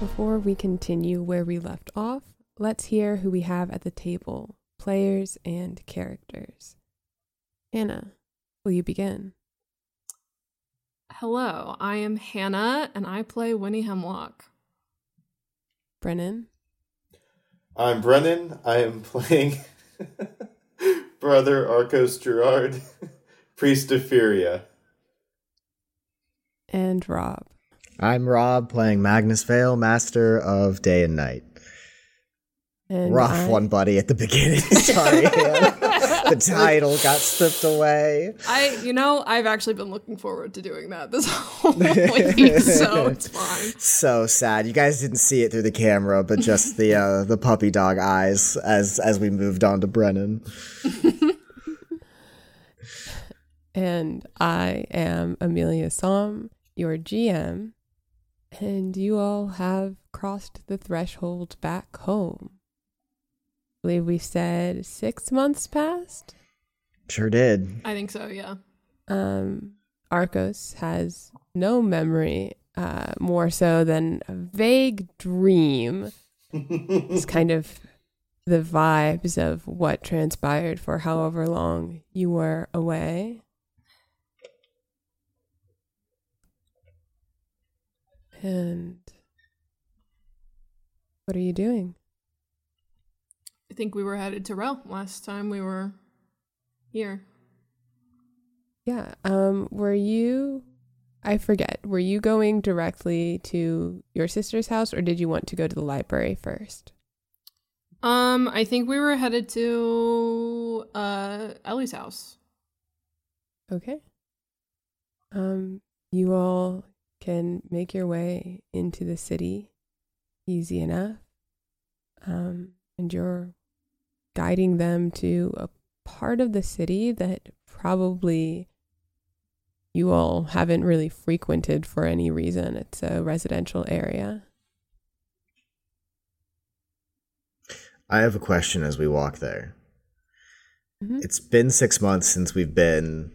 Before we continue where we left off, let's hear who we have at the table, players and characters. Hannah, will you begin? Hello, I am Hannah, and I play Winnie Hemlock. Brennan? I'm Brennan. I am playing Brother Arcos Gerard, Priest of Furia. And Rob? I'm Rob, playing Magnus Vale, Master of Day and Night. And Rough one, buddy, at the beginning. Sorry, Hannah. The title got slipped away. I've actually been looking forward to doing that this whole week, so it's fine. So sad. You guys didn't see it through the camera, but just the puppy dog eyes as we moved on to Brennan. And I am Amelia Somm, your GM. And you all have crossed the threshold back home. I believe we said 6 months passed? Sure did. I think so, yeah. Arcos has no memory, more so than a vague dream. It's kind of the vibes of what transpired for however long you were away. And what are you doing? I think we were headed to Rel last time we were here. Yeah. Were you going directly to your sister's house, or did you want to go to the library first? I think we were headed to Ellie's house. Okay. You all can make your way into the city easy enough. And you're guiding them to a part of the city that probably you all haven't really frequented for any reason. It's a residential area. I have a question as we walk there. Mm-hmm. It's been 6 months since we've been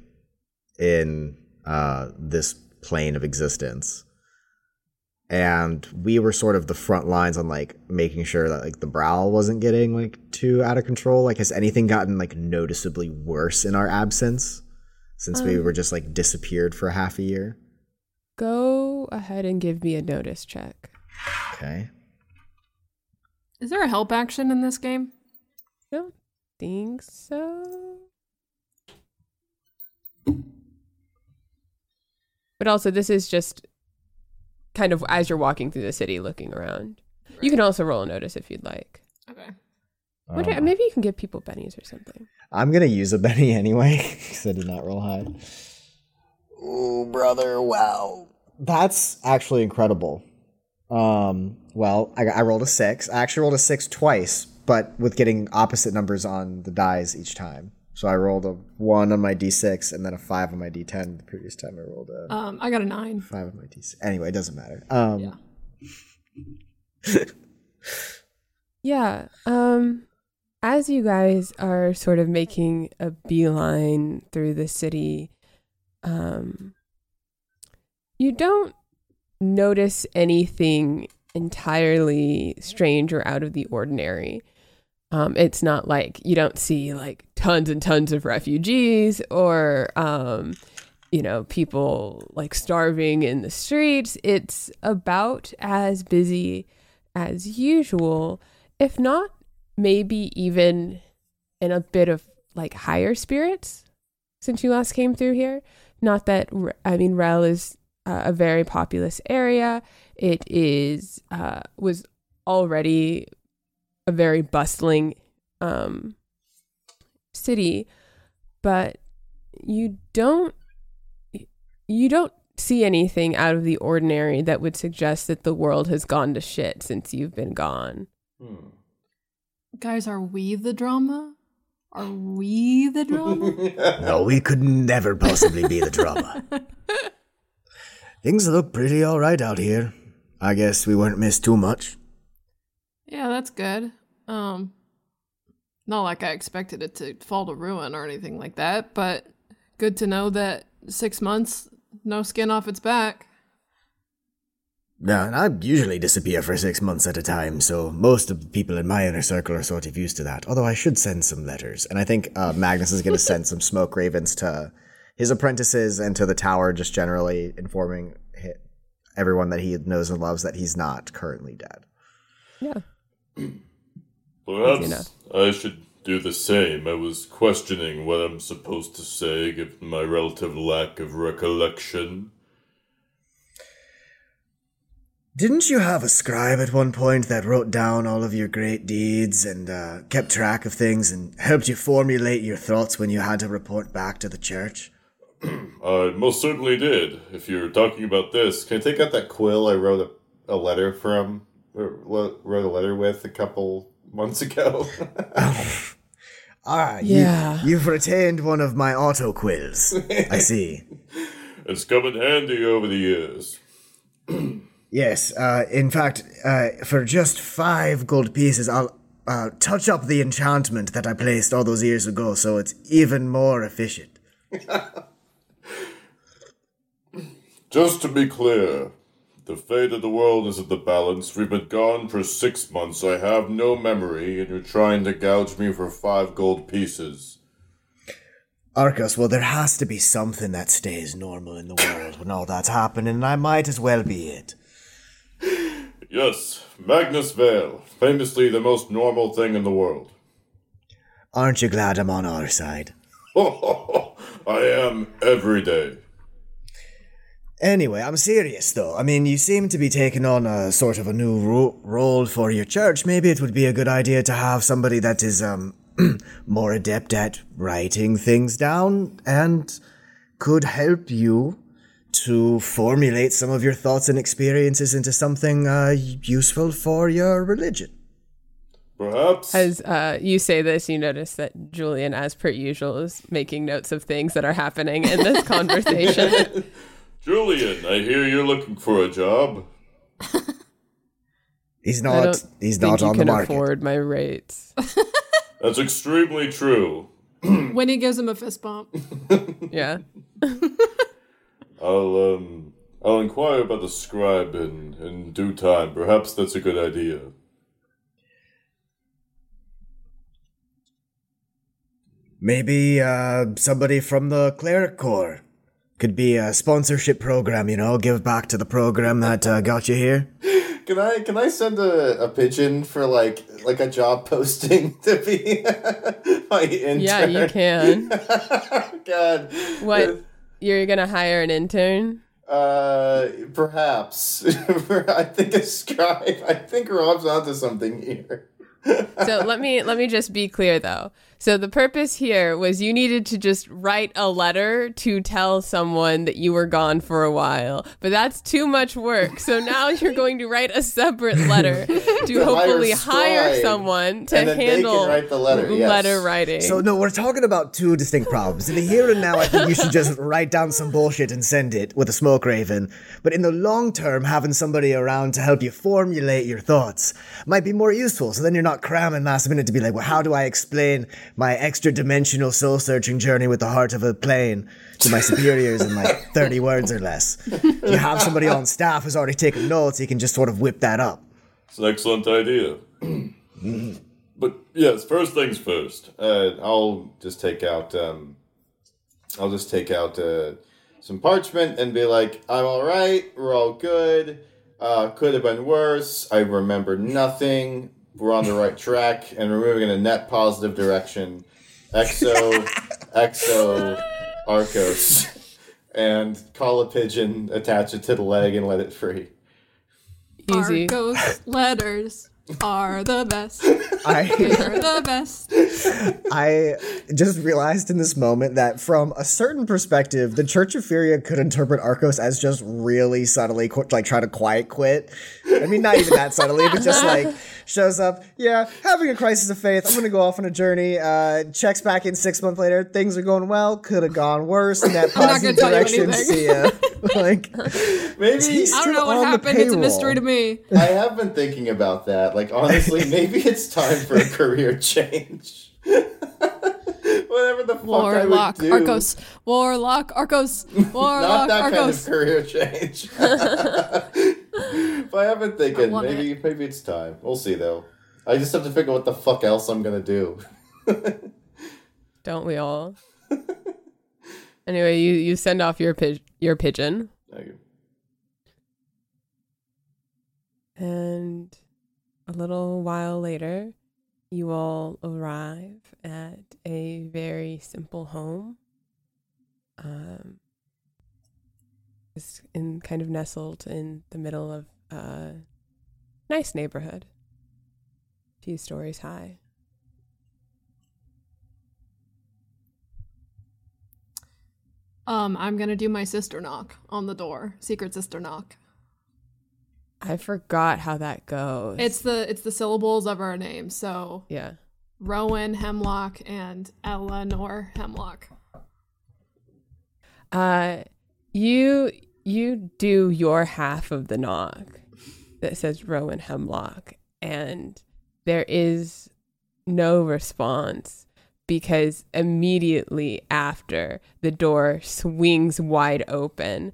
in this plane of existence, and we were sort of the front lines on making sure that the Brawl wasn't getting too out of control. Has anything gotten noticeably worse in our absence since we were just disappeared for half a year? Go ahead and give me a notice check. Okay. Is there a help action in this game? I don't think so. But also, this is just kind of as you're walking through the city, looking around. Right. You can also roll a notice if you'd like. Okay. Maybe you can give people bennies or something. I'm going to use a benny anyway, because I did not roll high. Ooh, brother, wow. That's actually incredible. I rolled a 6. I actually rolled a 6 twice, but with getting opposite numbers on the dice each time. So I rolled a 1 on my D6 and then a 5 on my D10. The previous time I rolled a... I got a 9. 5 on my D6. Anyway, it doesn't matter. Yeah. As you guys are sort of making a beeline through the city, you don't notice anything entirely strange or out of the ordinary. It's not like you don't see like tons and tons of refugees or, you know, people like starving in the streets. It's about as busy as usual, if not maybe even in a bit of like higher spirits since you last came through here. Not that, I mean, Rel is a very populous area. It is, was already a very bustling city, but you don't see anything out of the ordinary that would suggest that the world has gone to shit since you've been gone. Guys, are we the drama? Are we the drama? No, we could never possibly be the drama. Things look pretty all right out here. I guess we weren't missed too much. Yeah, that's good. Not like I expected it to fall to ruin or anything like that, but good to know that 6 months, no skin off its back. Yeah, and I usually disappear for 6 months at a time, so most of the people in my inner circle are sort of used to that, although I should send some letters. And I think Magnus is going to send some smoke ravens to his apprentices and to the tower, just generally informing everyone that he knows and loves that he's not currently dead. Yeah. Perhaps I should do the same. I was questioning what I'm supposed to say, given my relative lack of recollection. Didn't you have a scribe at one point that wrote down all of your great deeds and kept track of things and helped you formulate your thoughts when you had to report back to the church? I most certainly did. If you're talking about this, can I take out that quill I wrote a letter from? Wrote a letter with a couple months ago. Ah, yeah. You've retained one of my auto quills. I see. It's come in handy over the years. Yes, in fact, for just 5 gold pieces, I'll touch up the enchantment that I placed all those years ago, so it's even more efficient. Just to be clear, the fate of the world is at the balance. We've been gone for 6 months. I have no memory, and you're trying to gouge me for 5 gold pieces. Arcos, well, there has to be something that stays normal in the world when all that's happening, and I might as well be it. Yes, Magnus Vale, famously the most normal thing in the world. Aren't you glad I'm on our side? I am every day. Anyway, I'm serious, though. I mean, you seem to be taking on a sort of a new role for your church. Maybe it would be a good idea to have somebody that is more adept at writing things down and could help you to formulate some of your thoughts and experiences into something useful for your religion. Perhaps. As you say this, you notice that Julian, as per usual, is making notes of things that are happening in this conversation. Julian, I hear you're looking for a job. He's not on the market. I don't think you can afford my rates. That's extremely true. When he gives him a fist bump. Yeah. I'll inquire about the scribe in due time. Perhaps that's a good idea. Maybe somebody from the cleric corps. Could be a sponsorship program, you know, give back to the program that got you here. Can I send a pigeon for like a job posting to be my intern? Yeah, you can. God. What? You're going to hire an intern? Perhaps. I think a scribe. I think Rob's onto something here. So let me just be clear, though. So the purpose here was you needed to just write a letter to tell someone that you were gone for a while. But that's too much work. So now you're going to write a separate letter to hopefully hire someone to handle letter writing. So no, we're talking about two distinct problems. In the here and now, I think you should just write down some bullshit and send it with a smoke raven. But in the long term, having somebody around to help you formulate your thoughts might be more useful. So then you're not cramming last minute to be like, well, how do I explain my extra-dimensional soul-searching journey with the heart of a plane to my superiors in like 30 words or less. If you have somebody on staff who's already taken notes, he can just sort of whip that up. It's an excellent idea. But yes, first things first. I'll just take out some parchment and be like, I'm all right, we're all good. Could have been worse. I remember nothing. We're on the right track, and we're moving in a net positive direction. Exo, Arcos, and call a pigeon, attach it to the leg, and let it free. Easy. Arcos letters are the best. They're the best. I just realized in this moment that from a certain perspective, the Church of Furia could interpret Arcos as just really subtly, try to quiet quit. I mean, not even that subtly, but just like shows up, yeah, having a crisis of faith. I'm going to go off on a journey. Checks back in 6 months later. Things are going well. Could have gone worse. In that positive direction. See ya. Maybe I don't know what happened. It's a mystery to me. I have been thinking about that. Like, honestly, maybe it's time for a career change. Whatever the fuck Warlock, I would do. Arcos. Warlock, Arcos. Warlock, Arcos. Not that Arcos. Kind of career change. But I have been thinking, maybe it's time. We'll see, though. I just have to figure out what the fuck else I'm going to do. Don't we all? Anyway, you send off your pigeon. Thank you. And a little while later, you all arrive at a very simple home. It's kind of nestled in the middle of a nice neighborhood, a few stories high. I'm going to do my sister knock on the door, secret sister knock. I forgot how that goes. It's the syllables of our name, so yeah. Rowan Hemlock and Eleanor Hemlock. You do your half of the knock that says Rowan Hemlock, and there is no response because immediately after, the door swings wide open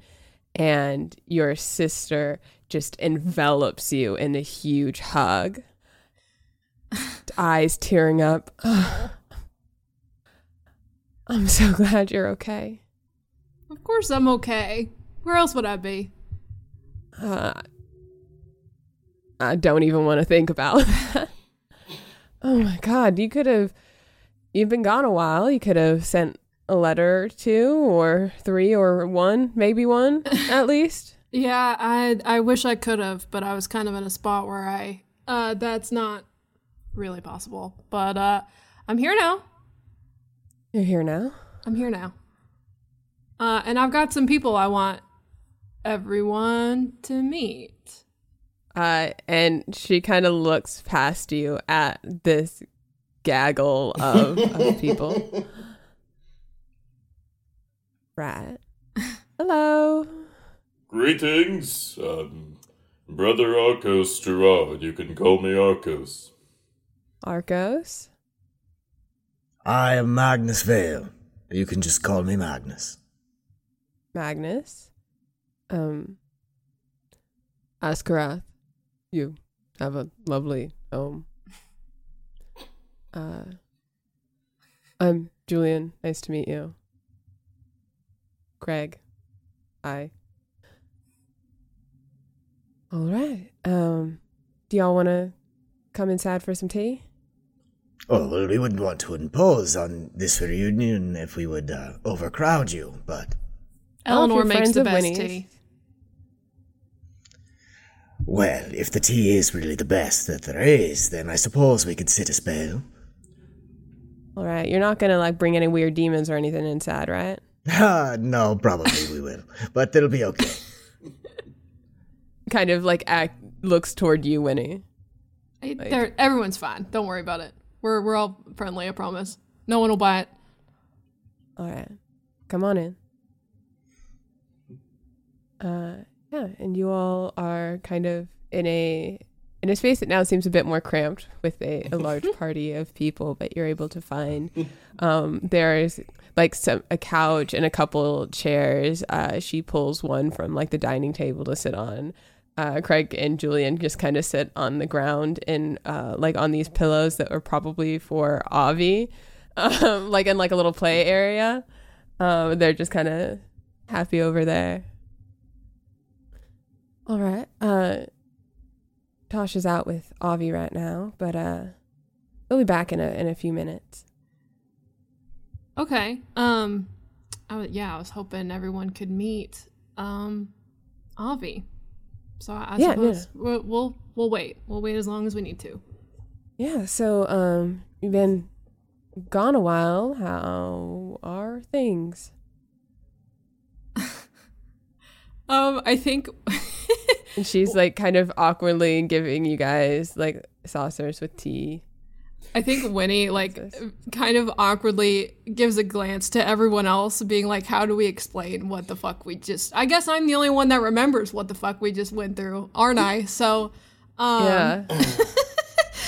and your sister just envelops you in a huge hug. Eyes tearing up. Oh, I'm so glad you're okay. Of course I'm okay. Where else would I be? I don't even want to think about that. Oh my God, you've been gone a while. You could have sent a letter or two or three or one, maybe one at least. Yeah, I wish I could have, but I was kind of in a spot where that's not really possible. But I'm here now. You're here now? I'm here now. And I've got some people I want everyone to meet. And she kind of looks past you at this gaggle of people. Right. Hello. Greetings, Brother Arcos Gerard. You can call me Arcos. Arcos? I am Magnus Vale. You can just call me Magnus. Magnus? Askarath, you have a lovely home. I'm Julian. Nice to meet you. Craig. Hi. All right. Do y'all want to come inside for some tea? Oh, well, we wouldn't want to impose on this reunion if we would overcrowd you, but... Eleanor makes the best tea. Well, if the tea is really the best that there is, then I suppose we could sit a spell. All right. You're not going to, bring any weird demons or anything inside, right? No, probably we will. But it'll be okay. Kind of looks toward you, Winnie. Everyone's fine. Don't worry about it. We're all friendly, I promise. No one will buy it. All right, come on in. Yeah, and you all are kind of in a In a space that now seems a bit more cramped with a large party of people, but you're able to find there's like a couch and a couple chairs. She pulls one from like the dining table to sit on. Craig and Julian just kind of sit on the ground and like on these pillows that are probably for Avi, like in like a little play area. They're just kind of happy over there. All right. Tosh is out with Avi right now, but we'll be back in a few minutes. Okay. I was hoping everyone could meet Avi. So I suppose we'll wait. We'll wait as long as we need to. Yeah. So you've been gone a while. How are things? I think. And she's like kind of awkwardly giving you guys like saucers with tea. I think Winnie like kind of awkwardly gives a glance to everyone else being like, how do we explain what the fuck we just... I guess I'm the only one that remembers what the fuck we just went through, aren't I? So, yeah. I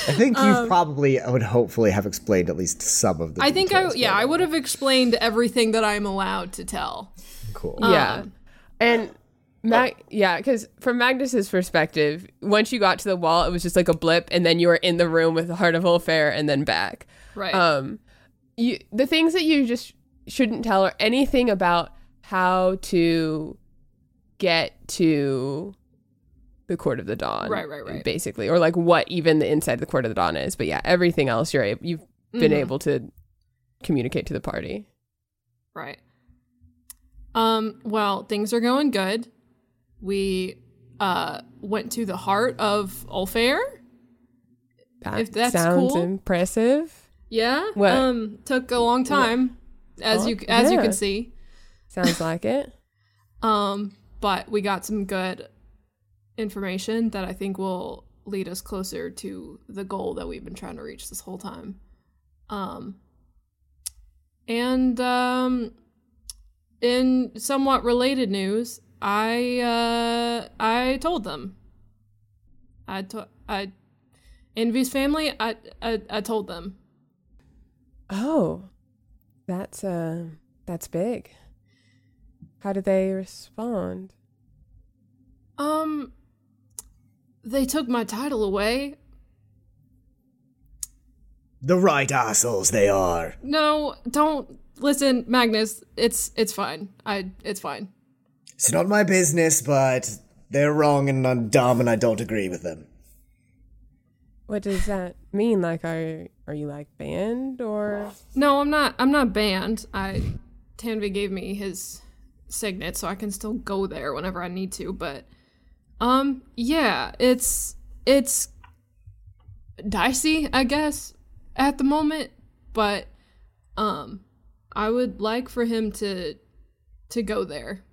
think you probably would hopefully have explained at least some of the I would have explained everything that I'm allowed to tell. Cool. Yeah. And... because from Magnus's perspective, once you got to the wall, it was just like a blip, and then you were in the room with the Heart of Olfair, and then back. Right. The things that you just shouldn't tell are anything about how to get to the Court of the Dawn. Right. Basically, or like what even the inside of the Court of the Dawn is. But yeah, everything else you've been able to communicate to the party. Right. Well, things are going good. We went to the Heart of Olfair. That sounds cool. Impressive. Yeah. What? Took a long time, as you can see. Sounds like it. But we got some good information that I think will lead us closer to the goal that we've been trying to reach this whole time. And in somewhat related news, I told them. Envy's family. I told them. Oh, that's big. How did they respond? They took my title away. The right assholes they are. No, don't listen, Magnus. It's fine. It's fine. It's not my business, but they're wrong and I'm dumb and I don't agree with them. What does that mean? Like, are you like banned or? No, I'm not banned. Tanvi gave me his signet, so I can still go there whenever I need to, but yeah, it's dicey, I guess, at the moment, but I would like for him to go there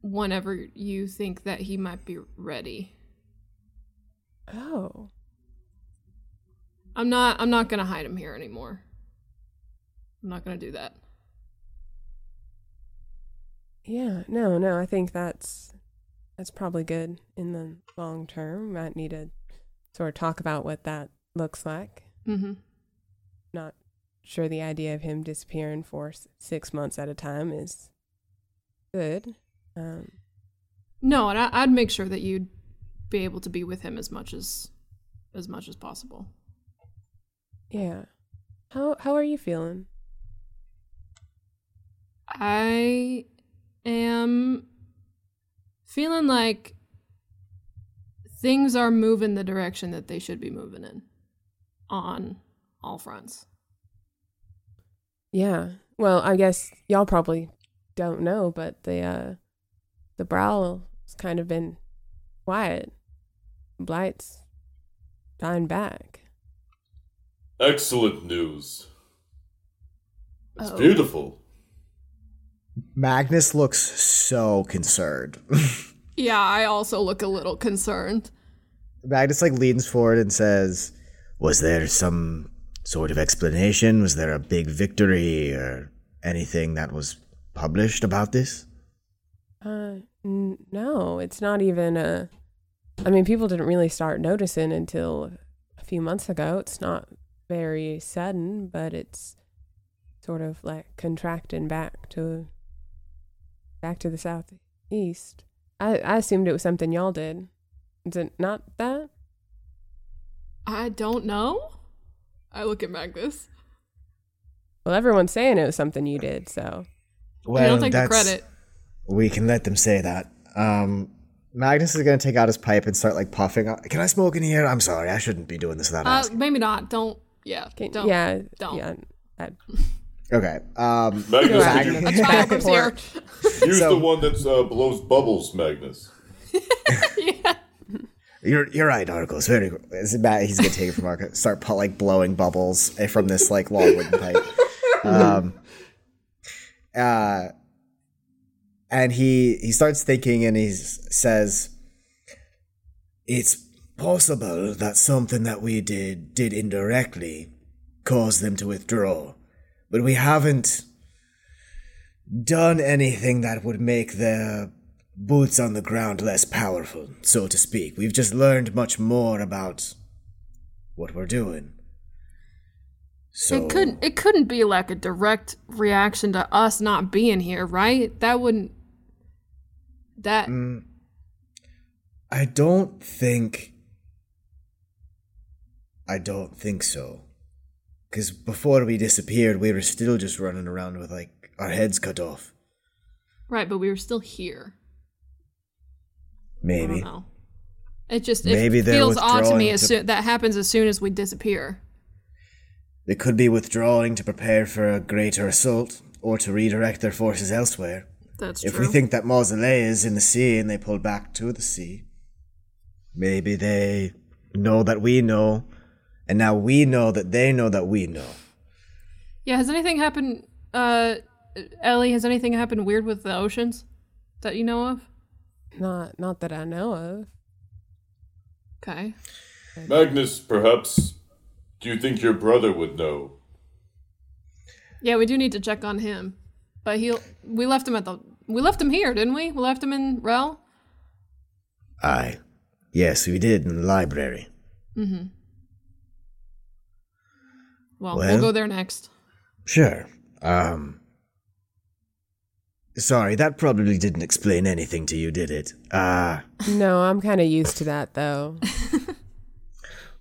whenever you think that he might be ready. Oh. I'm not going to hide him here anymore. I'm not going to do that. Yeah, no, I think that's probably good in the long term. Might need to sort of talk about what that looks like. Mm-hmm. Not sure the idea of him disappearing for 6 months at a time is good. No, and I'd make sure that you'd be able to be with him as much as possible. Yeah. How are you feeling? I am feeling like things are moving the direction that they should be moving in on all fronts. Yeah. Well, I guess y'all probably don't know, but the Browl's kind of been quiet. Blight's dying back. Excellent news. It's beautiful. Magnus looks so concerned. Yeah, I also look a little concerned. Magnus leans forward and says, was there some sort of explanation? Was there a big victory or anything that was published about this? No, it's not even a I mean, people didn't really start noticing until a few months ago. It's not very sudden, but it's sort of like contracting back to the southeast. I assumed it was something y'all did. Is it not that? I don't know. I look at Magnus. Well, everyone's saying it was something you did, so. Well, I don't take the credit. We can let them say that. Magnus is going to take out his pipe and start, like, puffing. Can I smoke in here? I'm sorry. I shouldn't be doing this without asking. Maybe not. Don't. Yeah. Don't. Yeah. Don't. Yeah. Okay. Magnus, a child comes here. Use the one that blows bubbles, Magnus. Yeah. You're right, Arcos. Very good. He's going to take it from Arcos. Start, like, blowing bubbles from this, like, long wooden pipe. And he starts thinking, and he says, it's possible that something that we did indirectly cause them to withdraw. But we haven't done anything that would make their boots on the ground less powerful, so to speak. We've just learned much more about what we're doing. So it couldn't be like a direct reaction to us not being here, right? That wouldn't... That... I don't think so. Because before we disappeared, we were still just running around with, like, our heads cut off. Right, but we were still here. Maybe. I don't know. It feels odd to me that happens as soon as we disappear. They could be withdrawing to prepare for a greater assault, or to redirect their forces elsewhere. That's true. If we think that Mausolea is in the sea and they pull back to the sea, maybe they know that we know, and now we know that they know that we know. Yeah, has anything happened, Ellie, has anything happened weird with the oceans that you know of? Not that I know of. Okay. Magnus, perhaps, do you think your brother would know? Yeah, we do need to check on him. But we left him here, didn't we? We left him in Rel? Aye. Yes, we did, in the library. Mm-hmm. Well, we'll go there next. Sure. Sorry, that probably didn't explain anything to you, did it? No, I'm kind of used to that, though.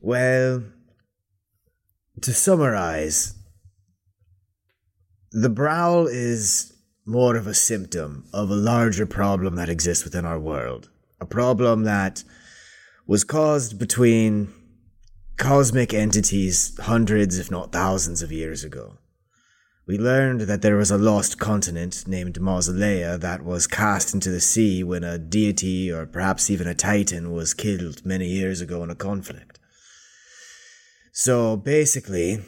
Well, to summarize, the Brawl is more of a symptom of a larger problem that exists within our world. A problem that was caused between cosmic entities hundreds, if not thousands of years ago. We learned that there was a lost continent named Mausolea that was cast into the sea when a deity or perhaps even a titan was killed many years ago in a conflict. So basically,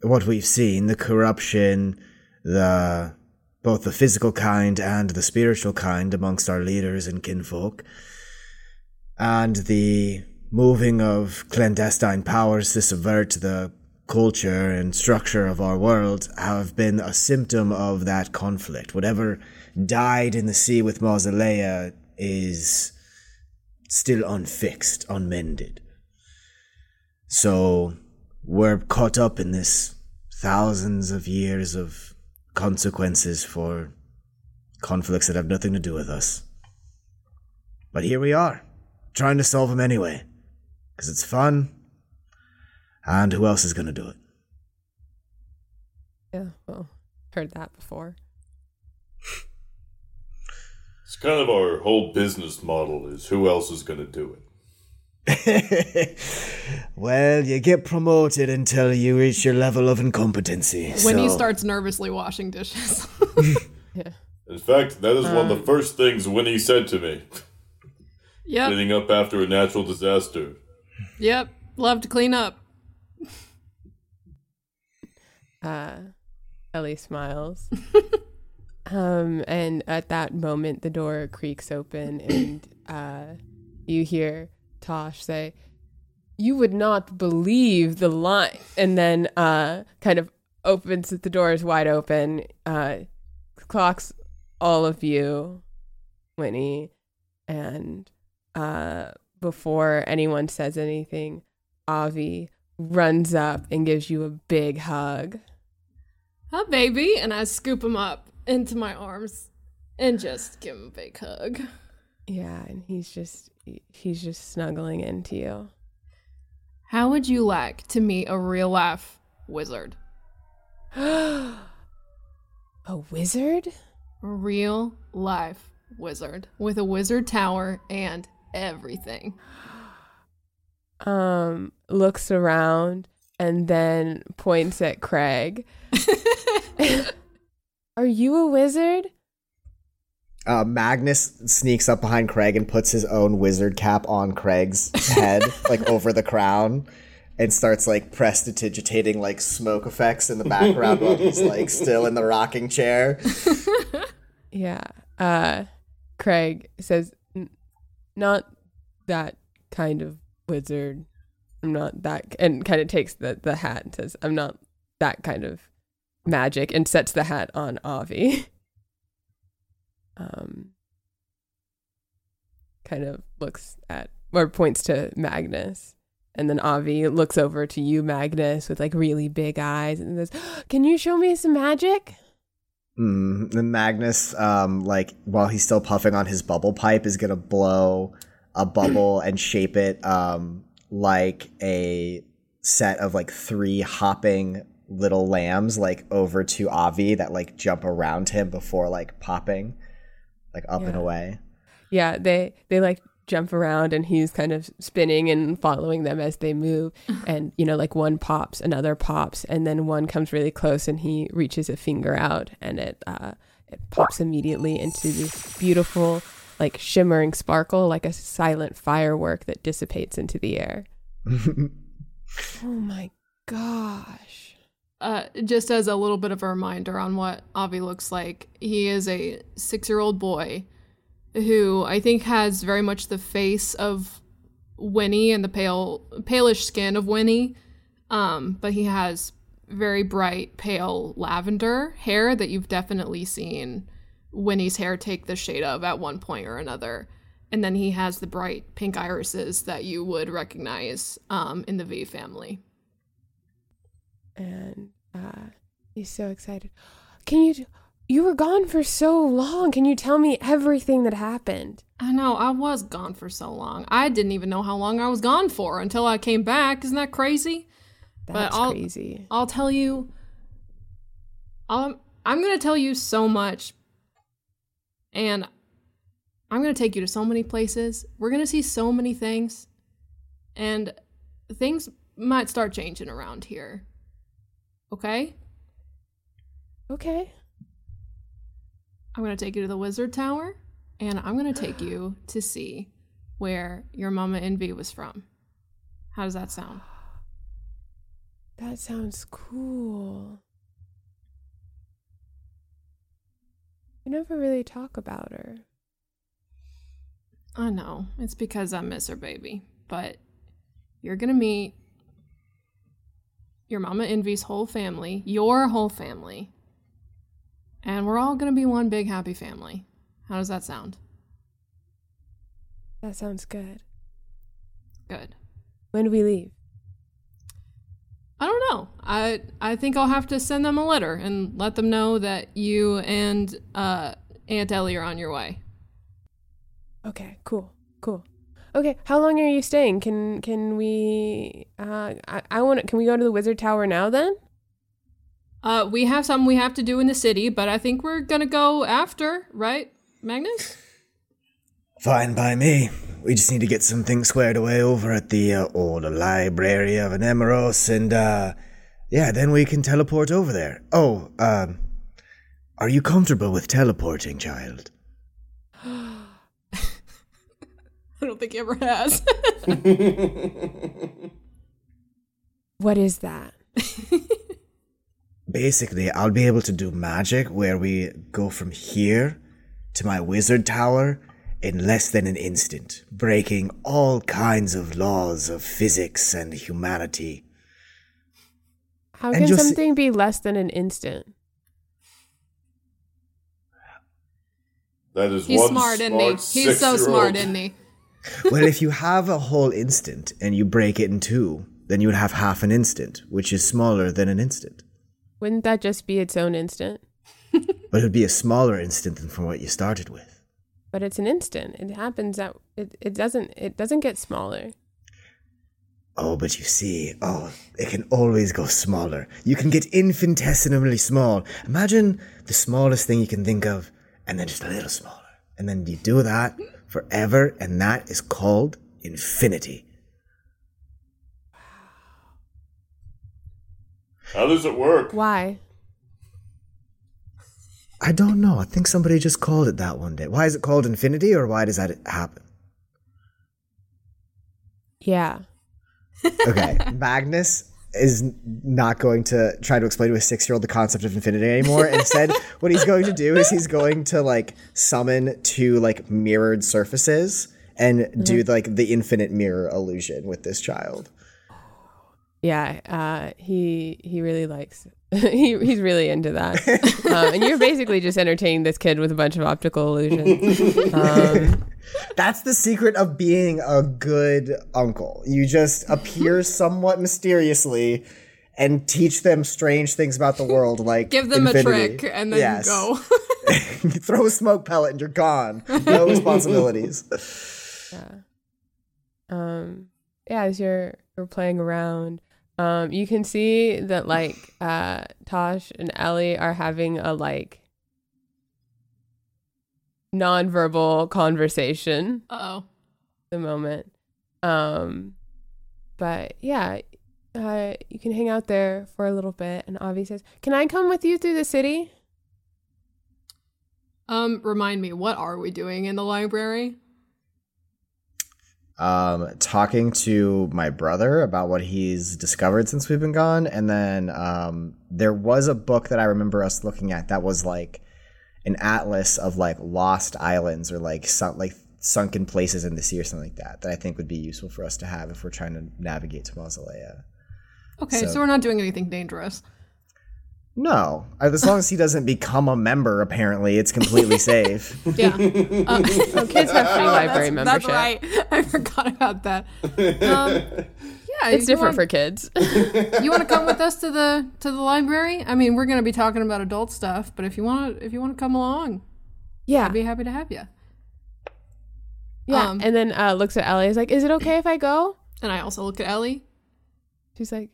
what we've seen, the corruption, both the physical kind and the spiritual kind amongst our leaders and kinfolk, and the moving of clandestine powers to subvert the culture and structure of our world have been a symptom of that conflict. Whatever died in the sea with Mausolea is still unfixed, unmended. So we're caught up in this thousands of years of consequences for conflicts that have nothing to do with us. But here we are, trying to solve them anyway. Because it's fun. And who else is going to do it? Yeah, well, heard that before. It's kind of our whole business model is who else is going to do it. Well, you get promoted until you reach your level of incompetency. He starts nervously washing dishes. Yeah. In fact, that is one of the first things Winnie said to me. Yep. Cleaning up after a natural disaster. Yep, love to clean up. Ellie smiles. And at that moment, the door creaks open, and you hear Tosh say, "You would not believe the line," and then kind of opens the door is wide open, clocks all of you, Winnie, and before anyone says anything, Avi runs up and gives you a big hug. Hi, baby. And I scoop him up into my arms and just give him a big hug. Yeah, and he's just snuggling into you. How would you like to meet a real-life wizard? A wizard? A real-life wizard with a wizard tower and everything. Looks around and then points at Craig. Are you a wizard? Magnus sneaks up behind Craig and puts his own wizard cap on Craig's head, like over the crown, and starts like prestidigitating like smoke effects in the background while he's like still in the rocking chair. Yeah. Craig says, not that kind of wizard. I'm not that, and kind of takes the hat and says, I'm not that kind of magic, and sets the hat on Avi. Kind of looks at, or points to Magnus, and then Avi looks over to you, Magnus, with like really big eyes, and says, "Can you show me some magic?" And Magnus, like while he's still puffing on his bubble pipe, is gonna blow a bubble and shape it like a set of like three hopping little lambs, like over to Avi, that like jump around him before like popping like up and away. Yeah, they like jump around and he's kind of spinning and following them as they move. And, you know, like one pops, another pops, and then one comes really close and he reaches a finger out and it pops immediately into this beautiful, like shimmering sparkle, like a silent firework that dissipates into the air. Oh my gosh. Just as a little bit of a reminder on what Avi looks like, he is a 6-year-old boy who I think has very much the face of Winnie and the palish skin of Winnie, but he has very bright, pale lavender hair that you've definitely seen Winnie's hair take the shade of at one point or another. And then he has the bright pink irises that you would recognize in the V family. And he's so excited. You were gone for so long. Can you tell me everything that happened? I know, I was gone for so long. I didn't even know how long I was gone for until I came back. Isn't that crazy? That's crazy. I'll tell you. I'm going to tell you so much. And I'm going to take you to so many places. We're going to see so many things. And things might start changing around here. Okay. I'm going to take you to the Wizard Tower, and I'm going to take you to see where your mama Envy was from. How does that sound? That sounds cool. We never really talk about her. I know. It's because I miss her, baby. But you're going to meet your mama Envy's whole family, your whole family. And we're all going to be one big happy family. How does that sound? That sounds good. Good. When do we leave? I don't know. I think I'll have to send them a letter and let them know that you and Aunt Ellie are on your way. Okay, cool. Okay, how long are you staying? Can we? I want. Can we go to the Wizard Tower now? Then. We have something we have to do in the city, but I think we're gonna go after, right, Magnus? Fine by me. We just need to get some things squared away over at the old Library of Anemoros, and then we can teleport over there. Oh, are you comfortable with teleporting, child? I don't think he ever has. What is that? Basically, I'll be able to do magic where we go from here to my wizard tower in less than an instant, breaking all kinds of laws of physics and humanity. How can something be less than an instant? That is He's one smart, isn't he? He's so smart, isn't he? Well, if you have a whole instant and you break it in two, then you would have half an instant, which is smaller than an instant. Wouldn't that just be its own instant? But it would be a smaller instant than from what you started with. But it's an instant. It happens at it doesn't get smaller. Oh, but you see, it can always go smaller. You can get infinitesimally small. Imagine the smallest thing you can think of, and then just a little smaller. And then you do that forever, and that is called infinity. Wow. How does it work? Why? I don't know. I think somebody just called it that one day. Why is it called infinity, or why does that happen? Yeah. Okay, Magnus is not going to try to explain to a 6-year-old the concept of infinity anymore. Instead, what he's going to do is he's going to, like, summon two, like, mirrored surfaces and do, like, the infinite mirror illusion with this child. Yeah, he really likes it. He's really into that. And you're basically just entertaining this kid with a bunch of optical illusions. That's the secret of being a good uncle. You just appear somewhat mysteriously and teach them strange things about the world, like give them infinity. A trick and then go. You throw a smoke pellet and you're gone. No responsibilities. Yeah. As you're playing around, you can see that, like, Tosh and Ellie are having a, like, nonverbal conversation. Uh-oh. The moment. But yeah, you can hang out there for a little bit, and Avi says, "Can I come with you through the city?" Remind me, what are we doing in the library? Talking to my brother about what he's discovered since we've been gone, and then there was a book that I remember us looking at that was like an atlas of, like, lost islands or, like, sunken places in the sea or something like that I think would be useful for us to have if we're trying to navigate to Mausolea. Okay, so we're not doing anything dangerous. No. As long as he doesn't become a member, apparently, it's completely safe. Yeah. Kids have free library membership. That's right. I forgot about that. It's different for kids. You want to come with us to the library? I mean, we're going to be talking about adult stuff, but if you want to come along, I'd be happy to have you. Yeah. And then looks at Ellie. Is like, "Is it okay if I go?" And I also look at Ellie. She's like,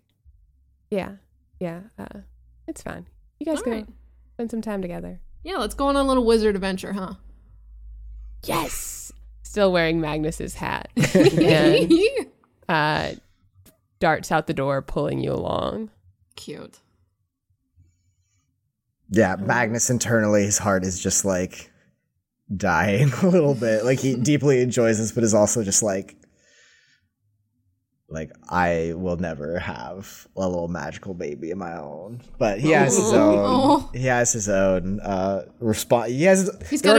"Yeah. It's fine. You guys can spend some time together." Yeah, let's go on a little wizard adventure, huh? Yes. Still wearing Magnus's hat. And, darts out the door, pulling you along. Cute. Yeah, Magnus internally, his heart is just, like, dying a little bit. Like, he deeply enjoys this, but is also just like, I will never have a little magical baby of my own. But he has his own. He has his own response. There are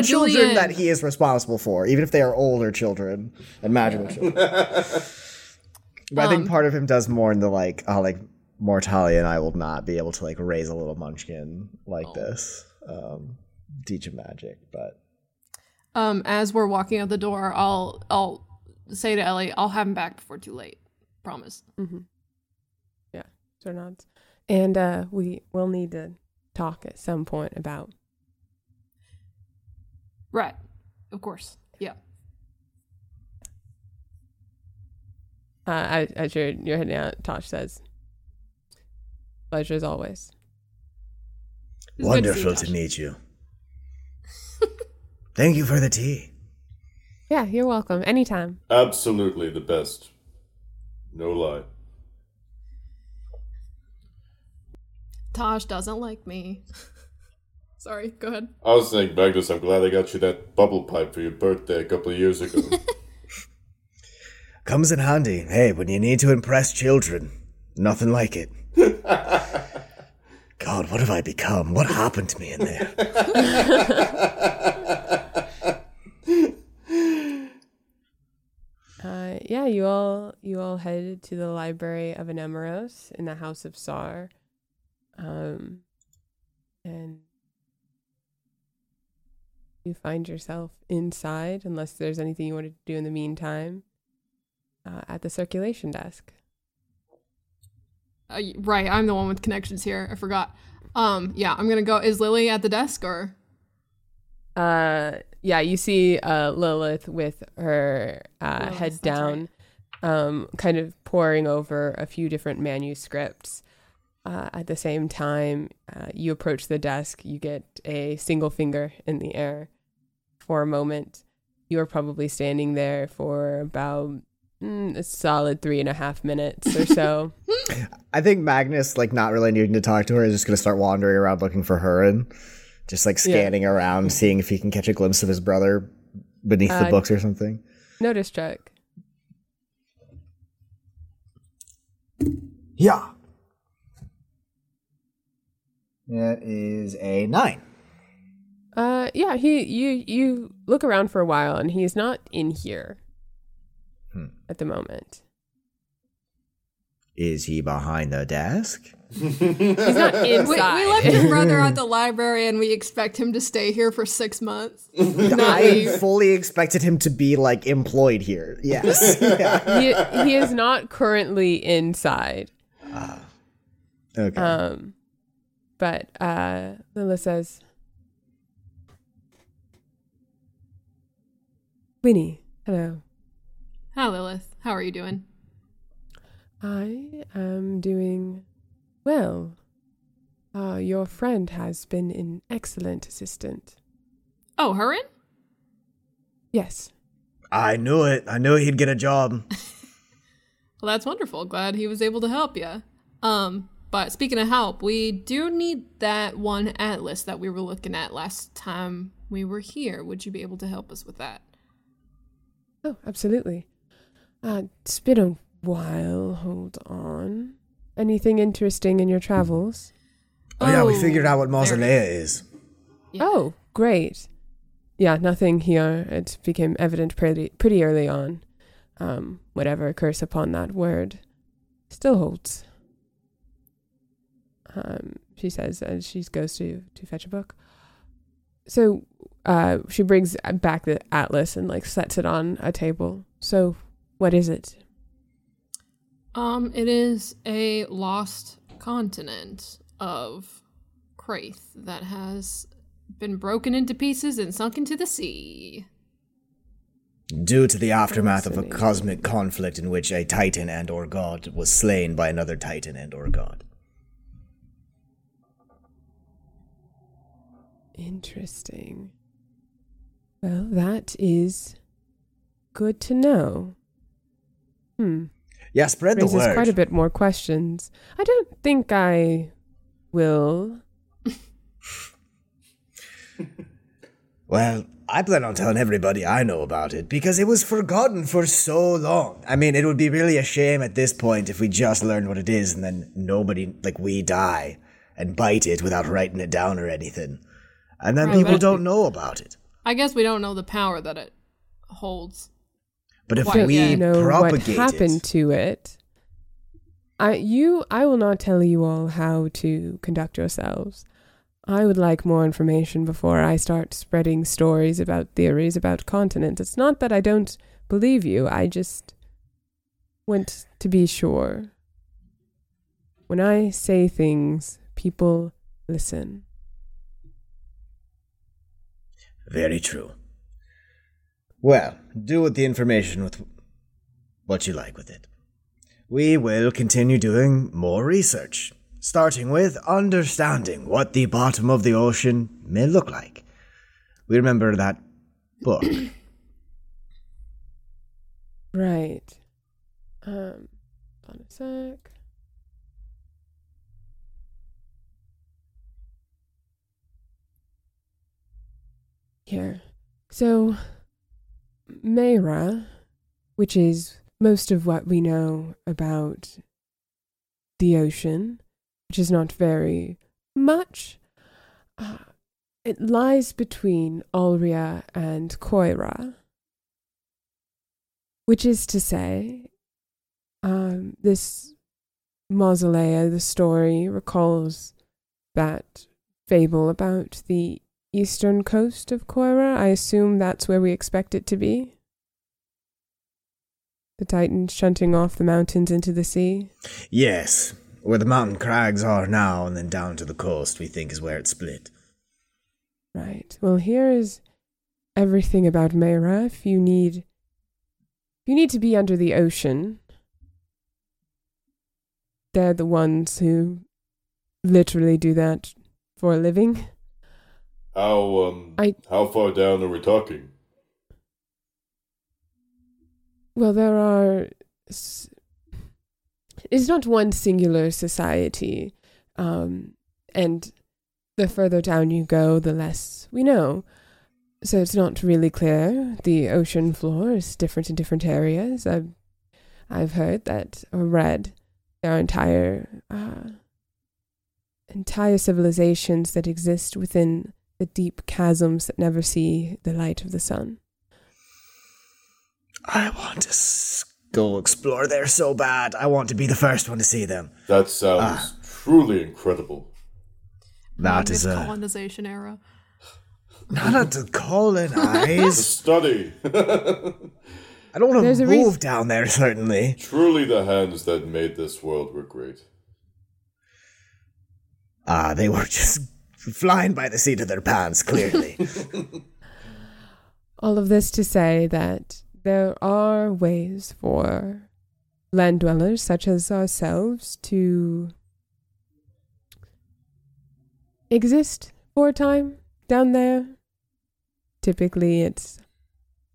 children Julian that he is responsible for, even if they are older children and magical children. But I think part of him does mourn the, like, oh, like, Mortalia and I will not be able to, like, raise a little munchkin like this. Teach him magic, but. As we're walking out the door, I'll say to Ellie, "I'll have him back before too late. Promise." Mm-hmm. Yeah, sir nods. And we will need to talk at some point about. Right, of course. Yeah. As you're heading out, Tosh says, "Pleasure as always. Wonderful to meet you. Thank you for the tea." Yeah, you're welcome. Anytime. Absolutely the best. No lie. Tosh doesn't like me. Sorry, go ahead. I was saying, Magnus, I'm glad I got you that bubble pipe for your birthday a couple of years ago. Comes in handy. Hey, when you need to impress children, nothing like it. God, what have I become? What happened to me in there? You all headed to the Library of Anemoros in the House of Saar. And you find yourself inside, unless there's anything you wanted to do in the meantime, at the circulation desk. Right, I'm the one with connections here. I forgot. Yeah, I'm going to go. Is Lily at the desk or? Yeah, you see Lilith with her head down, right. Kind of poring over a few different manuscripts. At the same time, you approach the desk, you get a single finger in the air for a moment. You are probably standing there for about a solid 3.5 minutes or so. I think Magnus, not not really needing to talk to her, is just going to start wandering around looking for Hurin, just scanning around, seeing if he can catch a glimpse of his brother beneath the books or something. Notice check. Yeah. That is a 9. Yeah. You look around for a while, and he's not in here at the moment. Is he behind the desk? He's not inside. We left your brother at the library, and we expect him to stay here for 6 months. I fully expected him to be employed here. Yes. Yeah. He is not currently inside. Okay. But Lilith says, Winnie, hello. Hi, Lilith. How are you doing? I am doing well. Your friend has been an excellent assistant. Oh, Hurin? Yes. I knew it. I knew he'd get a job. Well, that's wonderful. Glad he was able to help you. But speaking of help, we do need that one atlas that we were looking at last time we were here. Would you be able to help us with that? Oh, absolutely. It's been a while. Hold on. Anything interesting in your travels? Oh, yeah, we figured out what Mausolea is. Yeah. Oh, great. Yeah, nothing here. It became evident pretty early on. Whatever curse upon that word still holds. She says, and she goes to fetch a book. So she brings back the atlas and sets it on a table. So what is it? It is a lost continent of Kraith that has been broken into pieces and sunk into the sea. Due to the aftermath of a cosmic conflict in which a titan and or god was slain by another titan and or god. Interesting. Well, that is good to know. Yeah, spread the word. Raises quite a bit more questions. I don't think I will. Well, I plan on telling everybody I know about it, because it was forgotten for so long. I mean, it would be really a shame at this point if we just learned what it is and then nobody, we die and bite it without writing it down or anything. And then people don't know about it. I guess we don't know the power that it holds. But if we know what happened to it, I will not tell you all how to conduct yourselves. I would like more information before I start spreading stories about theories about continents. It's not that I don't believe you. I just want to be sure. When I say things, people listen. Very true. Well, do with the information with what you like with it. We will continue doing more research, starting with understanding what the bottom of the ocean may look like. We remember that book. Right. Hold on a sec. Here. So, Mayra, which is most of what we know about the ocean, which is not very much, it lies between Alria and Koira, which is to say, this Mausolea, the story recalls that fable about the eastern coast of Koira. I assume that's where we expect it to be. The Titan shunting off the mountains into the sea? Yes. Where the mountain crags are now and then down to the coast, we think, is where it split. Right. Well, here is everything about Mayra. If you need to be under the ocean, they're the ones who literally do that for a living. How far down are we talking? Well, there are... It's not one singular society, and the further down you go, the less we know. So it's not really clear. The ocean floor is different in different areas. I've heard that, or read, there are entire civilizations that exist within the deep chasms that never see the light of the sun. I want to go explore there so bad. I want to be the first one to see them. That sounds truly incredible. That is a colonization era. Not to colonize. To study. I don't want to move down there, certainly. Truly the hands that made this world were great. They were just flying by the seat of their pants, clearly. All of this to say that there are ways for land dwellers such as ourselves to exist for a time down there. Typically, it's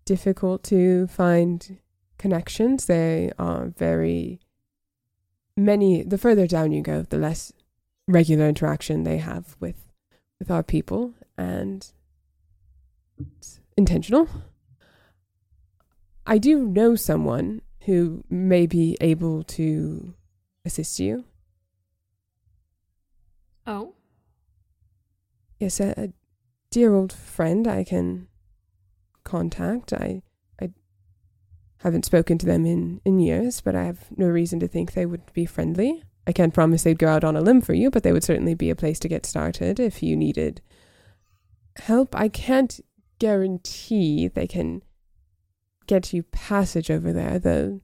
difficult to find connections. They are very many. The further down you go, the less regular interaction they have with our people, and it's intentional. I do know someone who may be able to assist you. Oh? Yes, a dear old friend I can contact. I haven't spoken to them in years, but I have no reason to think they would be friendly. I can't promise they'd go out on a limb for you, but they would certainly be a place to get started if you needed help. I can't guarantee they can get you passage over there. The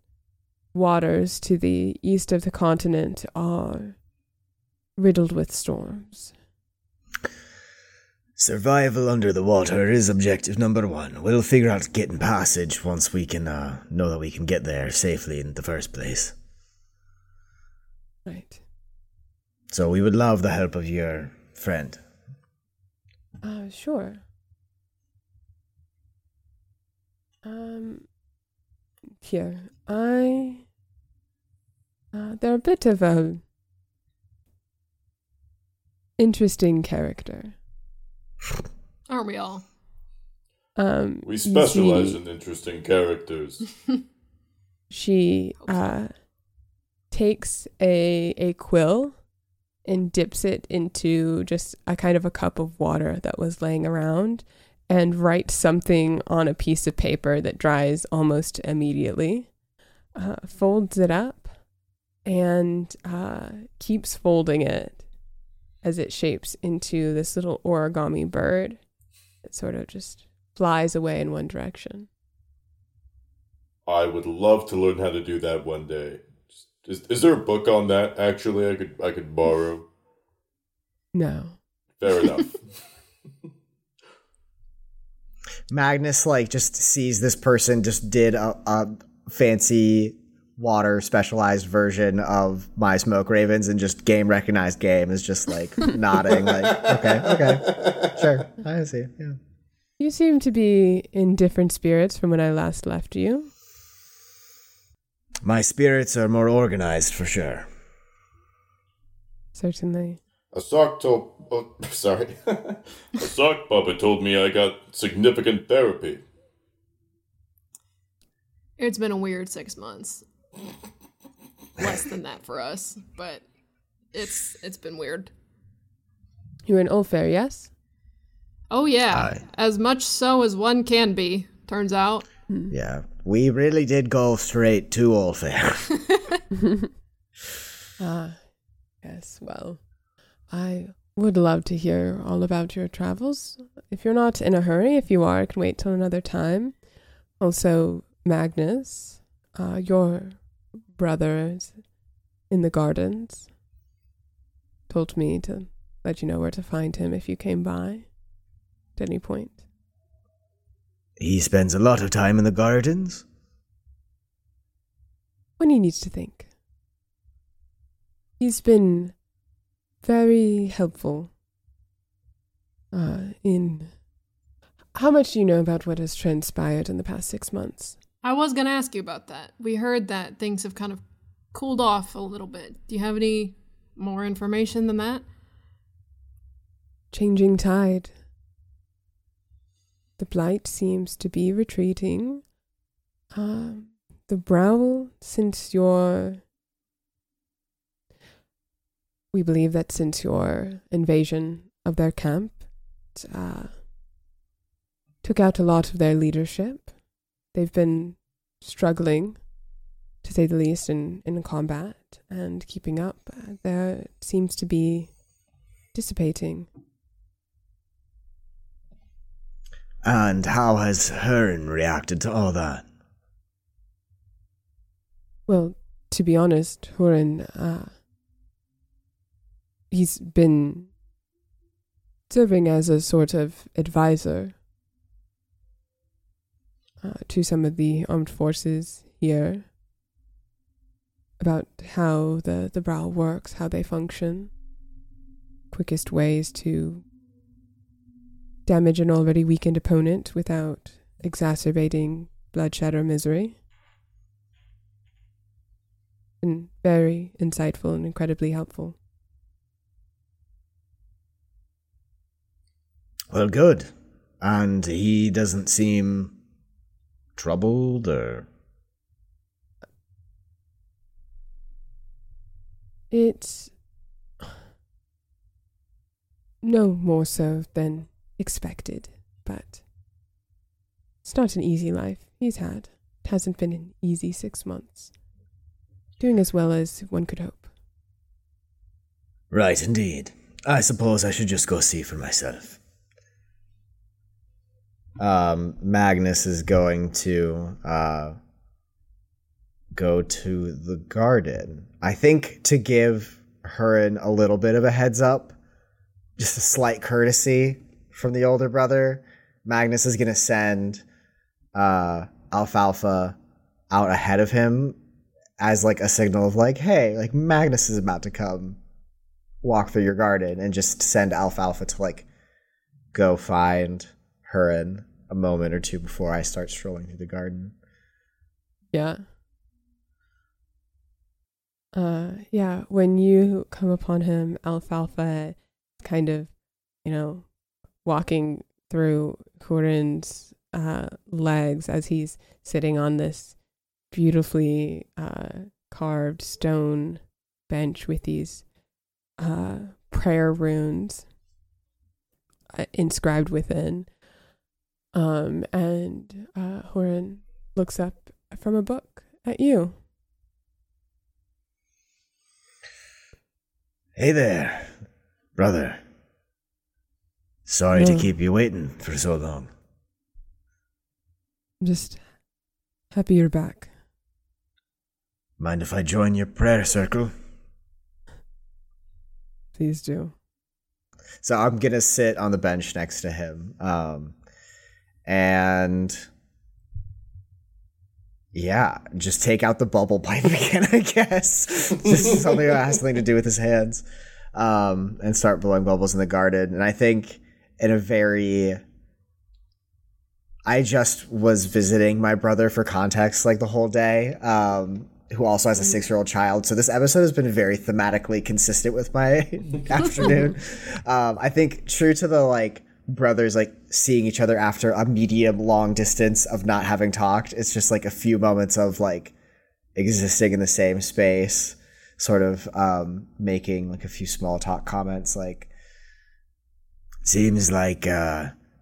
waters to the east of the continent are riddled with storms. Survival under the water is objective number one. We'll figure out getting passage once we can know that we can get there safely in the first place. Right. So we would love the help of your friend. Sure. Here, they're a bit of a interesting character. Aren't we all? We specialize in interesting characters. She, takes a quill and dips it into just a kind of a cup of water that was laying around, and write something on a piece of paper that dries almost immediately, folds it up, and keeps folding it as it shapes into this little origami bird that sort of just flies away in one direction. I would love to learn how to do that one day. Is there a book on that, actually, I could borrow? No. Fair enough. Magnus, just sees this person just did a fancy water specialized version of My Smoke Ravens, and just game is just, nodding, okay, sure, I see, yeah. You seem to be in different spirits from when I last left you. My spirits are more organized, for sure. Certainly. A sock puppet told me I got significant therapy. It's been a weird 6 months. Less than that for us, but it's been weird. You're in Olfair, yes? Oh yeah, as much so as one can be, turns out. Yeah, we really did go straight to Olfair. Yes, well... I would love to hear all about your travels. If you're not in a hurry, if you are, I can wait till another time. Also, Magnus, your brother is in the gardens. Told me to let you know where to find him if you came by at any point. He spends a lot of time in the gardens? When he needs to think. He's been very helpful in... How much do you know about what has transpired in the past 6 months? I was going to ask you about that. We heard that things have kind of cooled off a little bit. Do you have any more information than that? Changing tide. The blight seems to be retreating. The browl, we believe that since your invasion of their camp, took out a lot of their leadership. They've been struggling, to say the least, in combat and keeping up. There seems to be dissipating. And how has Hurin reacted to all that? Well, to be honest, Hurin, he's been serving as a sort of advisor to some of the armed forces here about how the brow works, how they function, quickest ways to damage an already weakened opponent without exacerbating bloodshed or misery. And very insightful and incredibly helpful. Well, good. And he doesn't seem troubled or... It's no more so than expected, but it's not an easy life he's had. It hasn't been an easy 6 months. Doing as well as one could hope. Right, indeed. I suppose I should just go see for myself. Magnus is going to go to the garden. I think to give Hurin a little bit of a heads up, just a slight courtesy from the older brother, Magnus is going to send Alfalfa out ahead of him as like a signal of like, hey, like Magnus is about to come walk through your garden, and just send Alfalfa to like go find Hurin a moment or two before I start strolling through the garden. Yeah. Yeah, when you come upon him, Alfalfa kind of, you know, walking through Hurin's legs as he's sitting on this beautifully carved stone bench with these prayer runes inscribed within. And Hurin looks up from a book at you. Hey there, brother. Sorry to keep you waiting for so long. I'm just happy you're back. Mind if I join your prayer circle? Please do. So I'm going to sit on the bench next to him. And yeah, just take out the bubble pipe again, I guess. This is something that has something to do with his hands. And start blowing bubbles in the garden. And I think I just was visiting my brother for context like the whole day, who also has a 6-year-old child. So this episode has been very thematically consistent with my afternoon. I think true to the like brothers like seeing each other after a medium long distance of not having talked. It's just like a few moments of like existing in the same space, sort of making like a few small talk comments like, seems like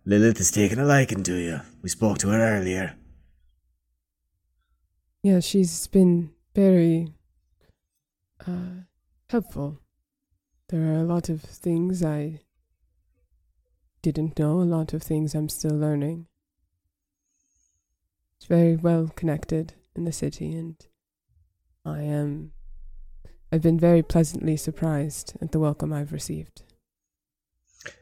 Lilith has taken a liking to you. We spoke to her earlier. Yeah, she's been very helpful. There are a lot of things I didn't know, a lot of things I'm still learning. It's very well connected in the city, and I've been very pleasantly surprised at the welcome I've received.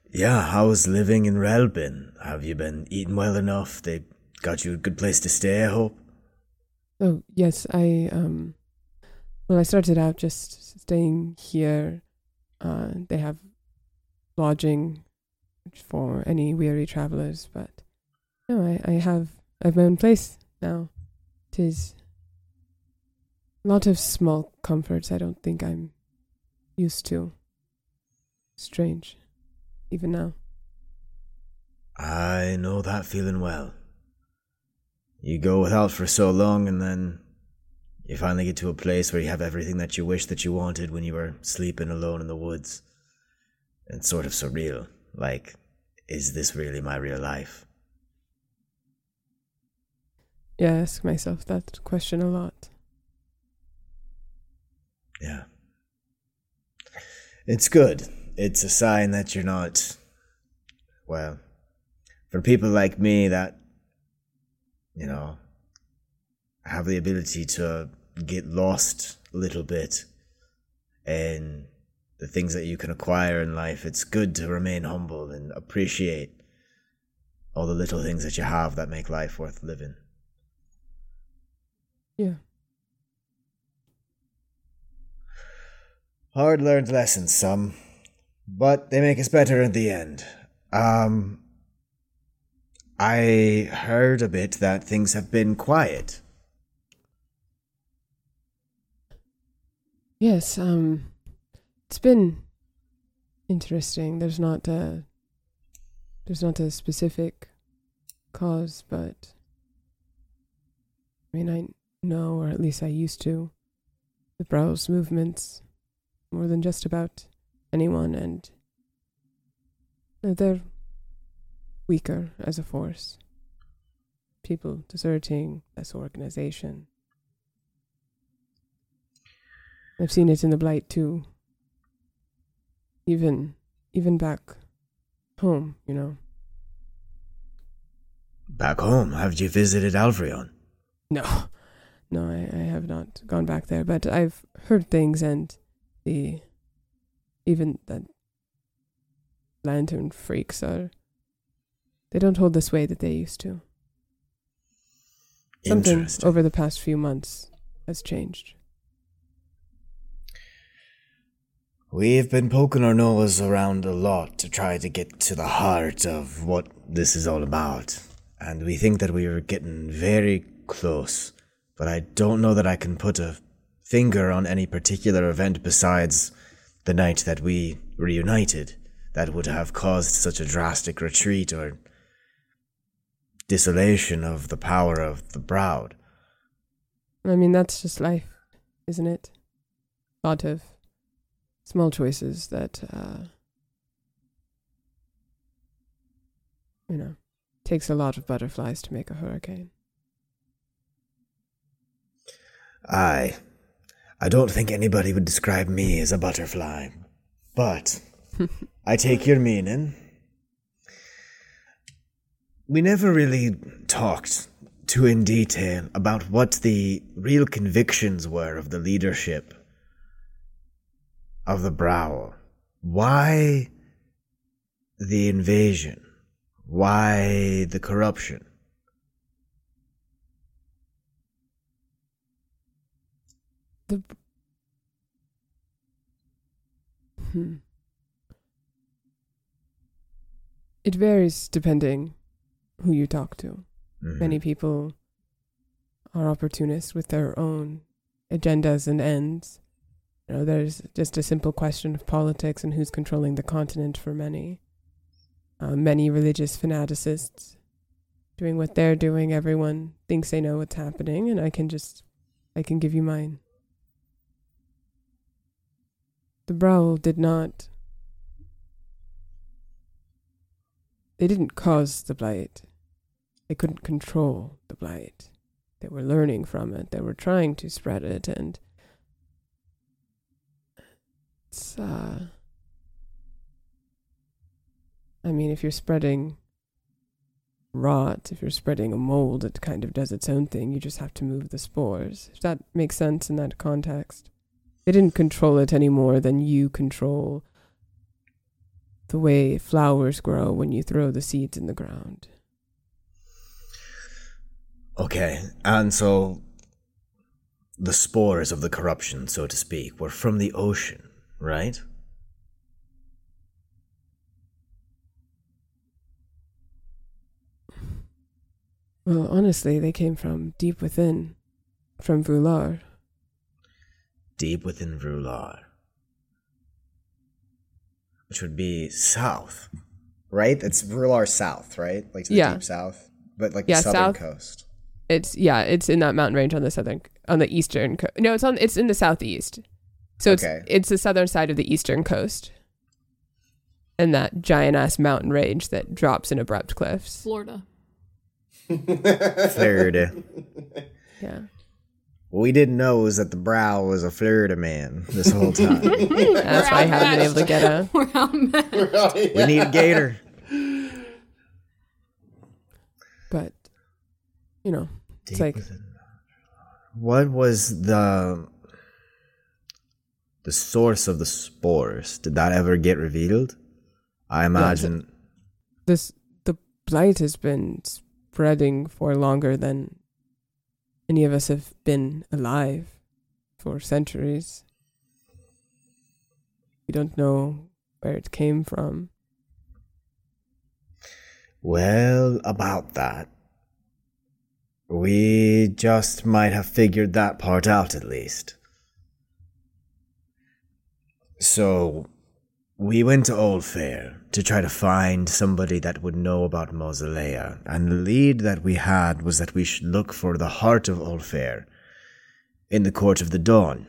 Yeah, how's living in Rel been? Have you been eating well enough? They got you a good place to stay, I hope? Oh, yes, I started out just staying here. They have lodging for any weary travelers, but no, I have my own place now. 'Tis a lot of small comforts I don't think I'm used to. Strange, even now. I know that feeling well. You go without for so long, and then you finally get to a place where you have everything that you wish that you wanted when you were sleeping alone in the woods. It's sort of surreal. Like, is this really my real life? Yeah, I ask myself that question a lot. Yeah. It's good. It's a sign that you're not... Well, for people like me that, you know, have the ability to get lost a little bit in the things that you can acquire in life, it's good to remain humble and appreciate all the little things that you have that make life worth living. Yeah. Hard-learned lessons, some, but they make us better in the end. I heard a bit that things have been quiet. Yes, it's been interesting. There's not a specific cause, but I mean, I know, or at least I used to, the Brow's movements more than just about anyone, and they're weaker as a force. People deserting, less organization. I've seen it in the Blight too. Even back home, you know. Back home? Have you visited Alvrion? No, I have not gone back there, but I've heard things, and even the lantern freaks they don't hold the sway that they used to. Something over the past few months has changed. We've been poking our nose around a lot to try to get to the heart of what this is all about. And we think that we are getting very close. But I don't know that I can put a finger on any particular event besides the night that we reunited that would have caused such a drastic retreat or desolation of the power of the Browd. I mean, that's just life, isn't it? A lot of small choices that, takes a lot of butterflies to make a hurricane. I don't think anybody would describe me as a butterfly, but I take your meaning. We never really talked too in detail about what the real convictions were of the leadership of the Brow. Why the invasion? Why the corruption? It varies depending who you talk to. Mm-hmm. Many people are opportunists with their own agendas and ends. There's just a simple question of politics and who's controlling the continent for many. Many religious fanaticists doing what they're doing. Everyone thinks they know what's happening, and I can give you mine. The Browl didn't cause the Blight. They couldn't control the Blight. They were learning from it. They were trying to spread it, and I mean, if you're spreading rot, if you're spreading a mold, it kind of does its own thing. You just have to move the spores. If that makes sense in that context. They didn't control it any more than you control the way flowers grow when you throw the seeds in the ground. Okay, and so the spores of the corruption, so to speak, were from the ocean, right? Well, honestly, they came from deep within, from Vrular. Deep within Vrular. Which would be south, right? It's Vrular south, right? Like to the deep south, but like the southern coast. It's in that mountain range on the eastern coast. No, it's in the southeast. So it's the southern side of the eastern coast. And that giant ass mountain range that drops in abrupt cliffs. Florida. Florida. Yeah. What we didn't know was that the brow was a Florida man this whole time. That's why I haven't been able to get a... We're out. We need a gator. But, you know, it's like... What was the source of the spores? Did that ever get revealed? I imagine... The blight has been spreading for longer than... Many of us have been alive for centuries. We don't know where it came from. Well, about that. We just might have figured that part out at least. So, we went to Olfair to try to find somebody that would know about Mausolea, and the lead that we had was that we should look for the heart of Olfair in the Court of the Dawn.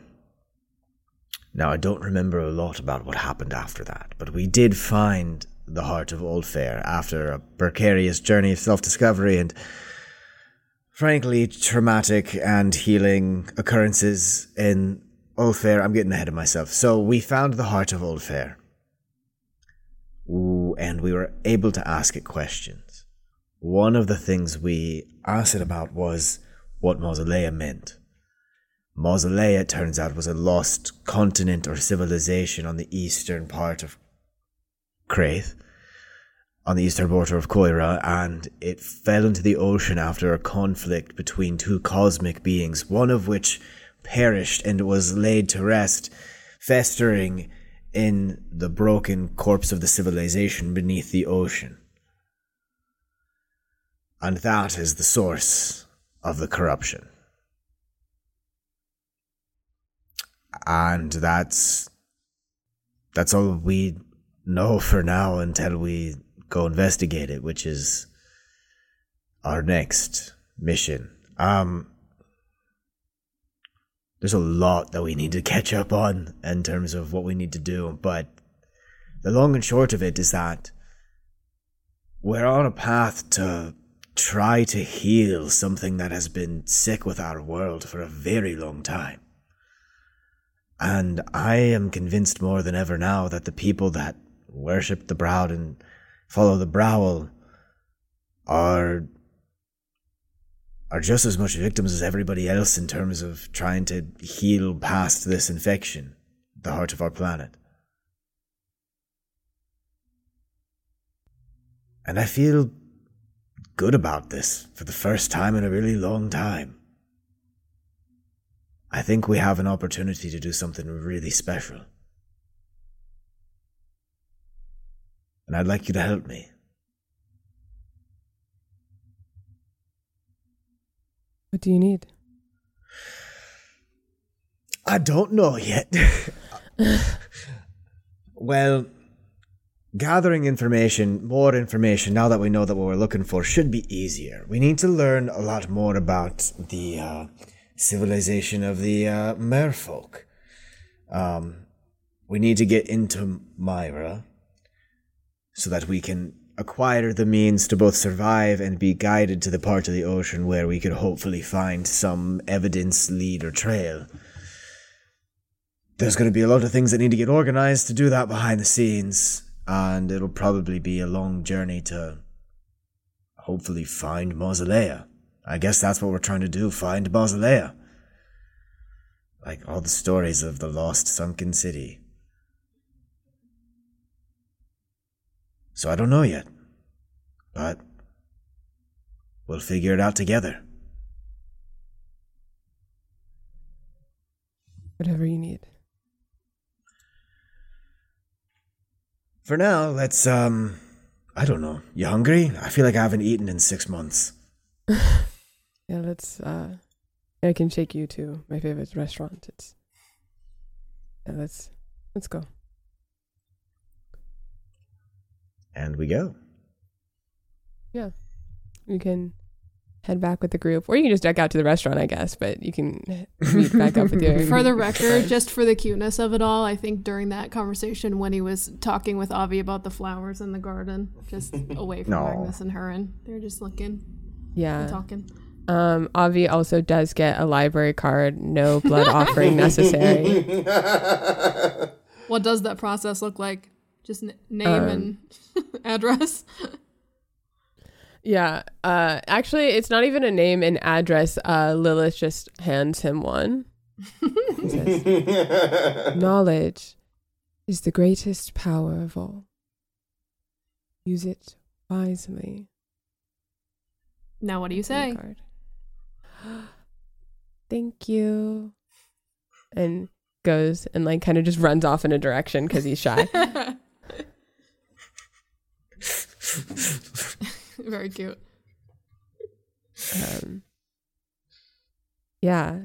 Now, I don't remember a lot about what happened after that, but we did find the heart of Olfair after a precarious journey of self-discovery and, frankly, traumatic and healing occurrences in Olfair. I'm getting ahead of myself. So we found the heart of Olfair. Ooh, and we were able to ask it questions. One of the things we asked it about was what Mausolea meant. Mausolea, it turns out, was a lost continent or civilization on the eastern part of Kraith, on the eastern border of Koira, and it fell into the ocean after a conflict between two cosmic beings, one of which perished and was laid to rest, festering in the broken corpse of the civilization beneath the ocean. And that is the source of the corruption. And that's all we know for now until we go investigate it, which is our next mission. There's a lot that we need to catch up on in terms of what we need to do, but the long and short of it is that we're on a path to try to heal something that has been sick with our world for a very long time. And I am convinced more than ever now that the people that worship the Browd and follow the Browl are just as much victims as everybody else in terms of trying to heal past this infection, the heart of our planet. And I feel good about this for the first time in a really long time. I think we have an opportunity to do something really special. And I'd like you to help me. What do you need? I don't know yet. Well, gathering information, more information, now that we know that what we're looking for should be easier. We need to learn a lot more about the civilization of the merfolk. We need to get into Mayra so that we can acquire the means to both survive and be guided to the part of the ocean where we could hopefully find some evidence, lead, or trail. There's going to be a lot of things that need to get organized to do that behind the scenes, and it'll probably be a long journey to hopefully find Mausolea. I guess that's what we're trying to do, find Mausolea. Like all the stories of the lost sunken city. So I don't know yet, but we'll figure it out together. Whatever you need. For now, let's, I don't know. You hungry? I feel like I haven't eaten in 6 months. Yeah, let's, I can take you to my favorite restaurant. Let's go. And we go. Yeah. You can head back with the group, or you can just duck out to the restaurant, I guess, but you can meet back up with your... For the record, just for the cuteness of it all, I think during that conversation when he was talking with Avi about the flowers in the garden, just away from Magnus and Hurin, they're just looking. Yeah. And talking. Avi also does get a library card, no blood offering necessary. What does that process look like? Just name and address? Yeah. Actually, it's not even a name and address. Lilith just hands him one. It says, "Knowledge is the greatest power of all. Use it wisely." Now what do you say? Thank you. And goes and like kind of just runs off in a direction because he's shy. Very cute. Yeah.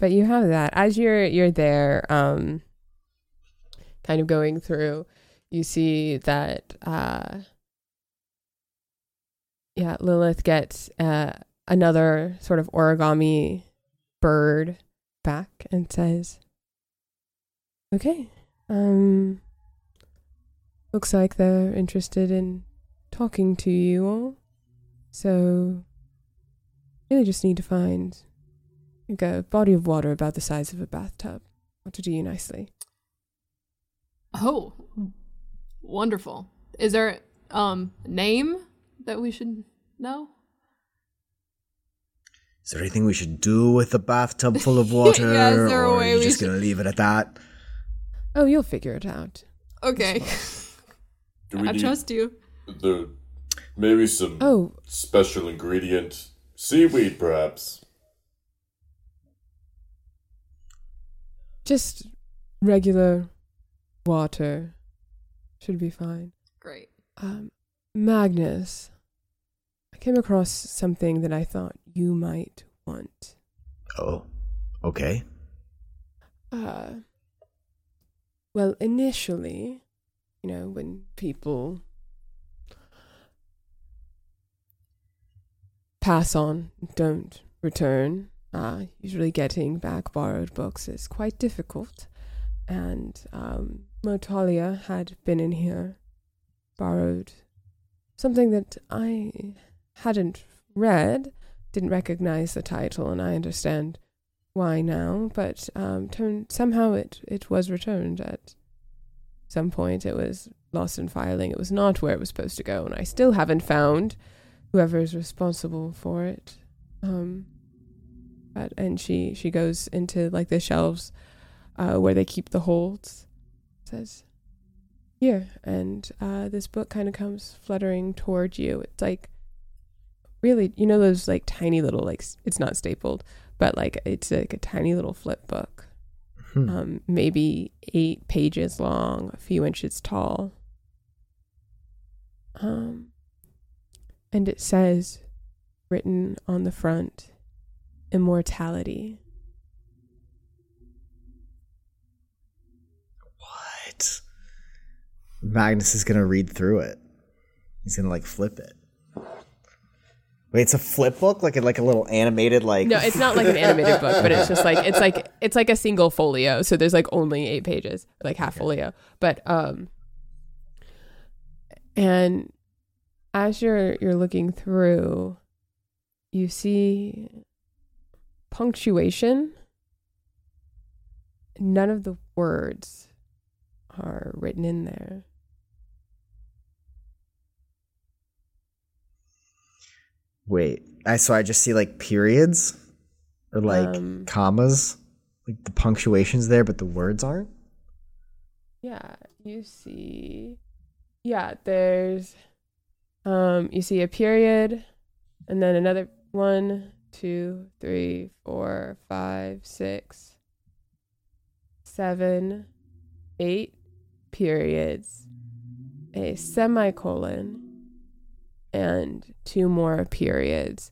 But you have that. As you're there, kind of going through, you see that Lilith gets another sort of origami bird back and says, "Okay, looks like they're interested in talking to you all, so really just need to find like a body of water about the size of a bathtub. I'll to do you nicely." Oh, wonderful. Is there a name that we should know? Is there anything we should do with a bathtub full of water? Yeah, or are you just going to leave it at that? Oh, you'll figure it out. Okay. I trust you. Maybe some special ingredient. Seaweed, perhaps. Just regular water should be fine. Great. Magnus, I came across something that I thought you might want. Oh, okay. Well, initially, you know, when people pass on, don't return, usually getting back borrowed books is quite difficult, and Mausolea had been in here, borrowed something that I hadn't read, didn't recognize the title, and I understand why now, but somehow it was returned at some point. It was lost in filing. It was not where it was supposed to go, and I still haven't found whoever is responsible for it. And she goes into like the shelves where they keep the holds. Says, "Here," and this book kind of comes fluttering toward you. It's like really, you know, those like tiny little like it's not stapled, but like it's like a tiny little flip book, maybe 8 pages long, a few inches tall. And it says, written on the front, "Immortality." What? Magnus is going to read through it. He's going to, like, flip it. Wait, it's a flip book? Like a little animated, like... No, it's not like an animated book, but it's just, like... It's like a single folio, so there's, like, only 8 pages. Like, half folio. But, and... as you're looking through, you see punctuation. None of the words are written in there. Wait, so I just see like periods or like commas, like the punctuation's there, but the words aren't? Yeah, you see, there's, you see a period and then another 1, 2, 3, 4, 5, 6, 7, 8 periods, a semicolon, and 2 more periods.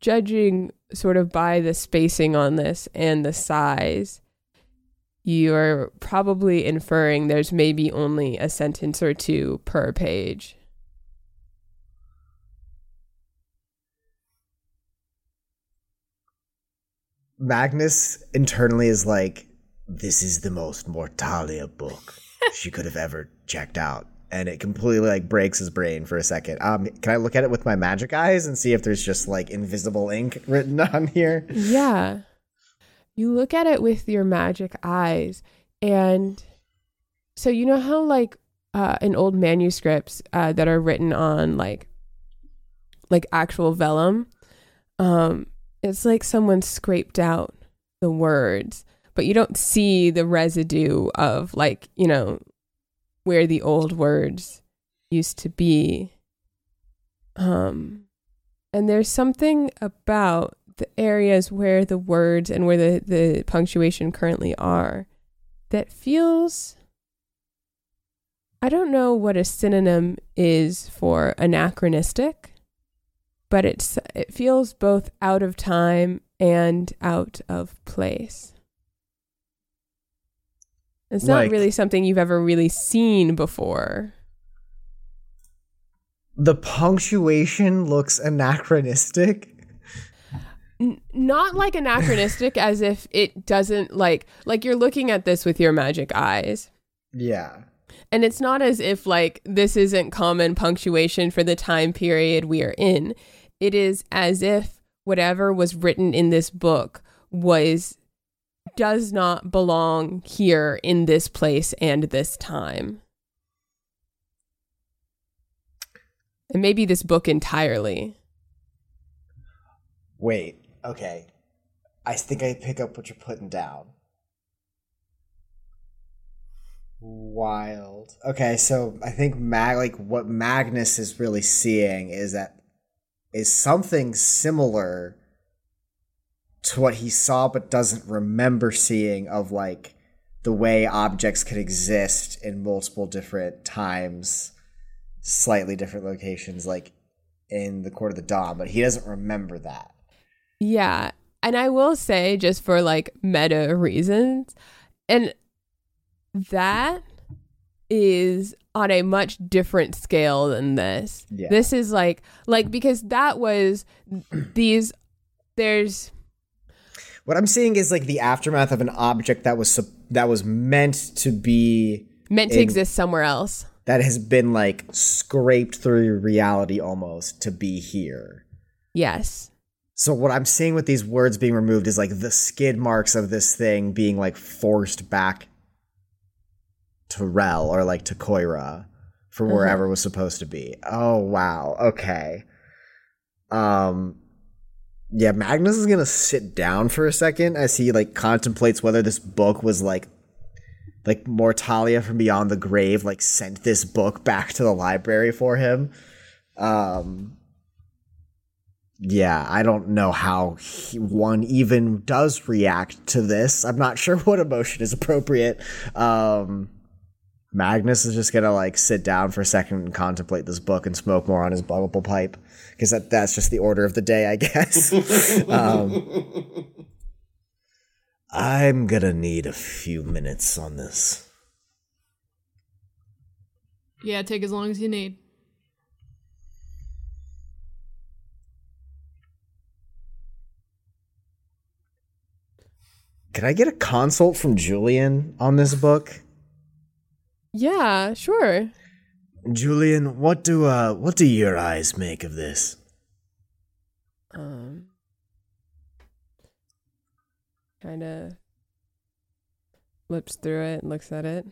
Judging sort of by the spacing on this and the size, you're probably inferring there's maybe only a sentence or 2 per page. Magnus internally is like, this is the most Mortalia book she could have ever checked out. And it completely like breaks his brain for a second. Can I look at it with my magic eyes and see if there's just like invisible ink written on here? Yeah. You look at it with your magic eyes. And so you know how like in old manuscripts that are written on like actual vellum, it's like someone scraped out the words, but you don't see the residue of like, you know, where the old words used to be. And there's something about the areas where the words and where the punctuation currently are that feels, I don't know what a synonym is for anachronistic, but it feels both out of time and out of place. It's not like, really something you've ever really seen before. The punctuation looks anachronistic. Not like anachronistic as if it doesn't like you're looking at this with your magic eyes. Yeah. And it's not as if like this isn't common punctuation for the time period we are in. It is as if whatever was written in this book does not belong here in this place and this time. And maybe this book entirely. Wait, okay. I think I pick up what you're putting down. Wild. Okay, so I think what Magnus is really seeing is something similar to what he saw but doesn't remember seeing of like the way objects could exist in multiple different times, slightly different locations, like in the Court of the Dawn, but he doesn't remember that. Yeah. And I will say, just for like meta reasons, and that is on a much different scale than this. Yeah. This is like because that was there's what I'm seeing is like the aftermath of an object that was meant to exist somewhere else, that has been like scraped through reality almost to be here. Yes. So what I'm seeing with these words being removed is like the skid marks of this thing being like forced back to Rel or like to Koira for wherever it was supposed to be. Oh, wow. Okay. Yeah, Magnus is going to sit down for a second as he like contemplates whether this book was like Mortalia from beyond the grave, like sent this book back to the library for him. Yeah, I don't know how one even does react to this. I'm not sure what emotion is appropriate. Magnus is just going to like sit down for a second and contemplate this book and smoke more on his bubble pipe, because that's just the order of the day, I guess. I'm going to need a few minutes on this. Yeah, take as long as you need. Can I get a consult from Julian on this book? Yeah, sure. Julian, what do your eyes make of this? Kind of flips through it and looks at it.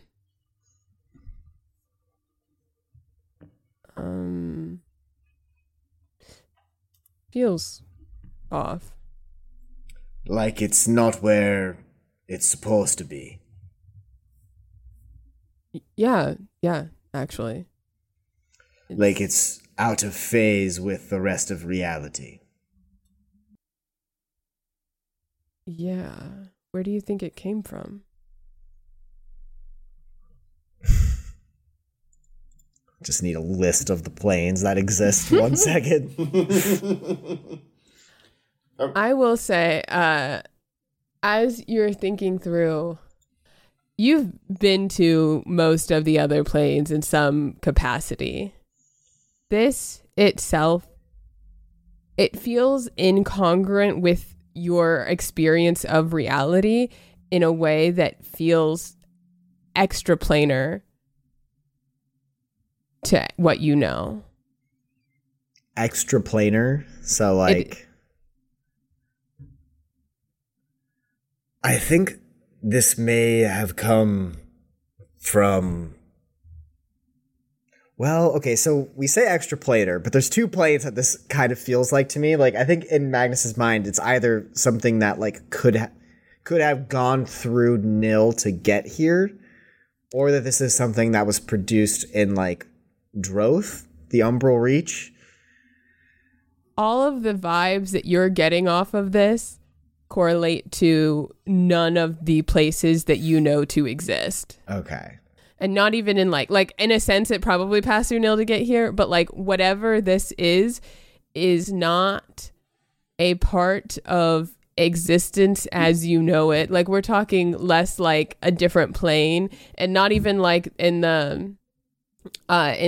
Feels off. Like it's not where it's supposed to be. Yeah, actually. Like it's out of phase with the rest of reality. Yeah. Where do you think it came from? Just need a list of the planes that exist. 1 second. I will say, as you're thinking through, you've been to most of the other planes in some capacity. This itself, it feels incongruent with your experience of reality in a way that feels extraplanar to what you know. Extraplanar? So like... I think this may have come from... Well, okay, so we say extraplanar, but there's two planes that this kind of feels like to me. Like, I think in Magnus's mind, it's either something that, like, could have gone through Nil to get here, or that this is something that was produced in, like, Droth, the Umbral Reach. All of the vibes that you're getting off of this correlate to none of the places that you know to exist. Okay. And not even in like in a sense it probably passed through Nil to get here, but like whatever this is not a part of existence as you know it. Like we're talking less like a different plane and not even like in the Court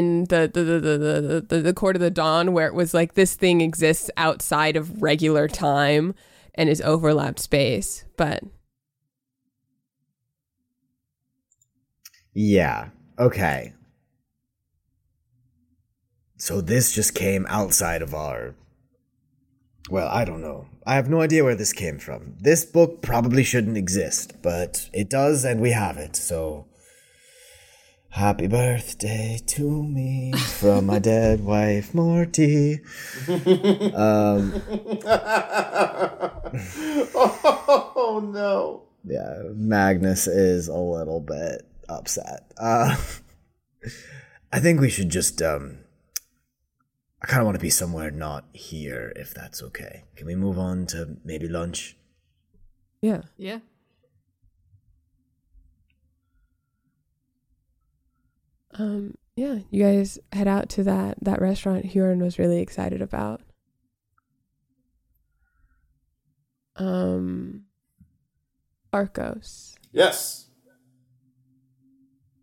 of the Dawn where it was like this thing exists outside of regular time. And is overlapped space, but... Yeah, okay. So this just came outside of our... Well, I don't know. I have no idea where this came from. This book probably shouldn't exist, but it does and we have it, so... Happy birthday to me from my dead wife, Morty. Oh, no. Yeah, Magnus is a little bit upset. I think we should just... I kind of want to be somewhere not here, if that's okay. Can we move on to maybe lunch? Yeah. Yeah. Yeah, you guys head out to that restaurant Hurin was really excited about. Arcos. Yes.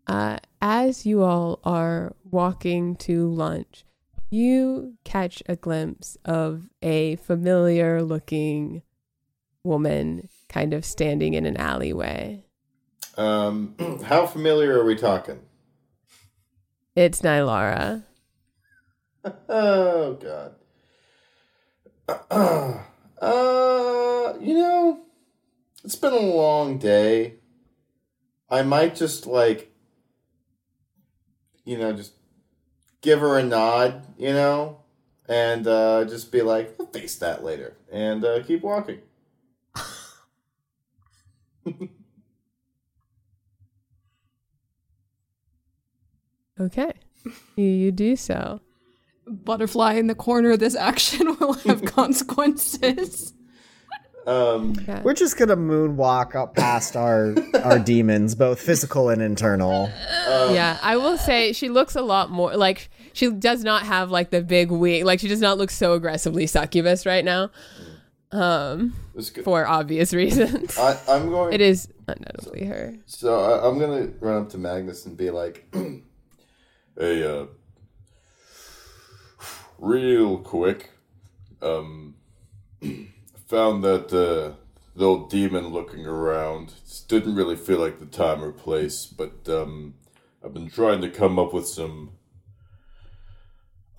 As you all are walking to lunch, you catch a glimpse of a familiar looking woman kind of standing in an alleyway. How familiar are we talking? It's Nylara. Oh, God. You know, it's been a long day. I might just, just give her a nod, and just be like, I'll face that later, and keep walking. Okay, you do so. Butterfly in the corner, this action will have consequences. Yeah. We're just going to moonwalk up past our demons, both physical and internal. Yeah, I will say she looks a lot more, like, she does not have, like, the big wing. Like, she does not look so aggressively succubus right now. For obvious reasons. It is undoubtedly her. So I'm going to run up to Magnus and be like, hey, real quick, found that the old demon looking around. It didn't really feel like the time or place, but I've been trying to come up with some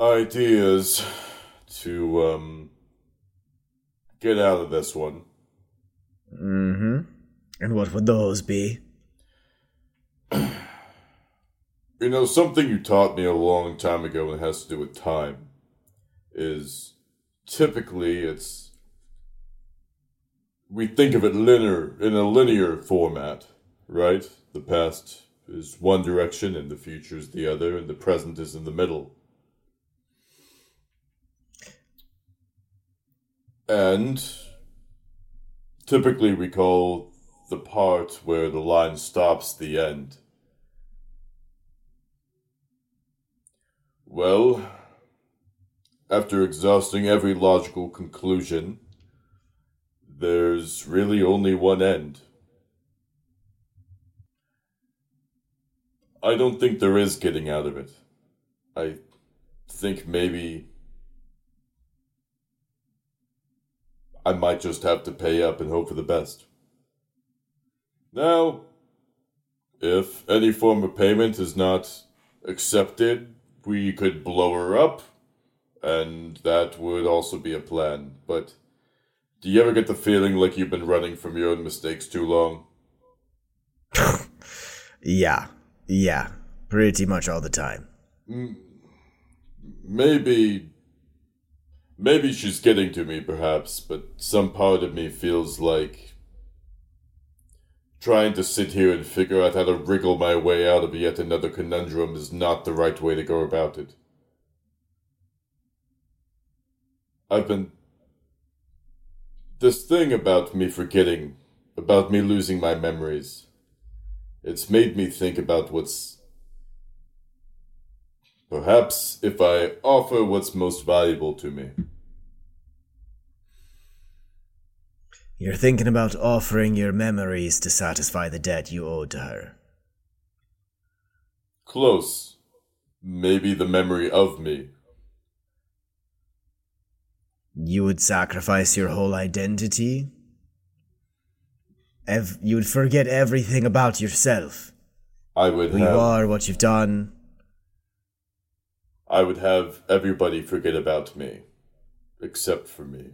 ideas to... Get out of this one. Mm-hmm. And what would those be? You know, something you taught me a long time ago, and it has to do with time, is typically it's... We think of it linear, in a linear format, right? The past is one direction, and the future is the other, and the present is in the middle. And typically we call the part where the line stops the end. Well, after exhausting every logical conclusion, there's really only one end. I don't think there is getting out of it. I think maybe I might just have to pay up and hope for the best. Now, if any form of payment is not accepted, we could blow her up, and that would also be a plan. But do you ever get the feeling like you've been running from your own mistakes too long? Yeah, pretty much all the time. Maybe she's getting to me, perhaps, but some part of me feels like trying to sit here and figure out how to wriggle my way out of yet another conundrum is not the right way to go about it. This thing about me forgetting, about me losing my memories, it's made me think about what's... Perhaps if I offer what's most valuable to me. You're thinking about offering your memories to satisfy the debt you owed to her. Close. Maybe the memory of me. You would sacrifice your whole identity? You would forget everything about yourself. I would have... Who you are, what you've done. I would have everybody forget about me, except for me.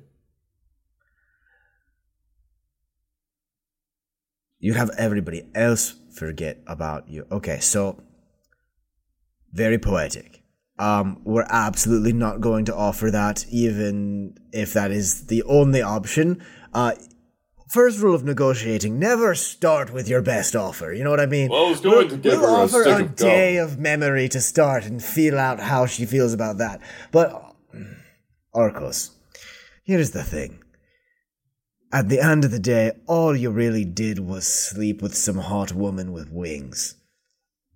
You'd have everybody else forget about you. Okay, so, very poetic. We're absolutely not going to offer that, even if that is the only option. First rule of negotiating, never start with your best offer, you know what I mean? Well, I was going to give her a stick of gum. We'll offer a day of memory to start and feel out how she feels about that. But, Arcos, here's the thing. At the end of the day, all you really did was sleep with some hot woman with wings.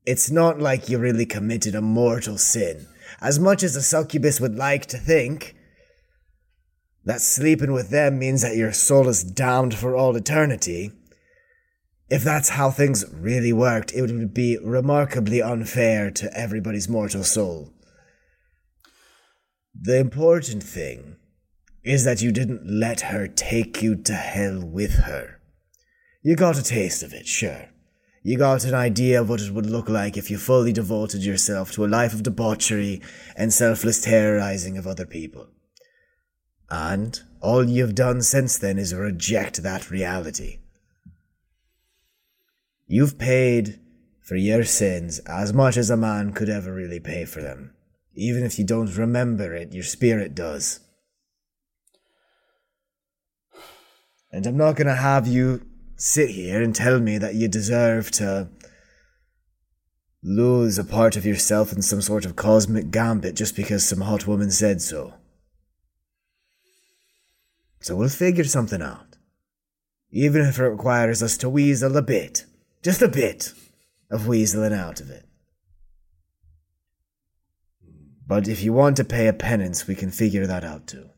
It's not like you really committed a mortal sin. As much as a succubus would like to think... that sleeping with them means that your soul is damned for all eternity. If that's how things really worked, it would be remarkably unfair to everybody's mortal soul. The important thing is that you didn't let her take you to hell with her. You got a taste of it, sure. You got an idea of what it would look like if you fully devoted yourself to a life of debauchery and selfless terrorizing of other people. And all you've done since then is reject that reality. You've paid for your sins as much as a man could ever really pay for them. Even if you don't remember it, your spirit does. And I'm not going to have you sit here and tell me that you deserve to lose a part of yourself in some sort of cosmic gambit just because some hot woman said so. So we'll figure something out. Even if it requires us to weasel a bit. Just a bit of weaseling out of it. But if you want to pay a penance, we can figure that out too.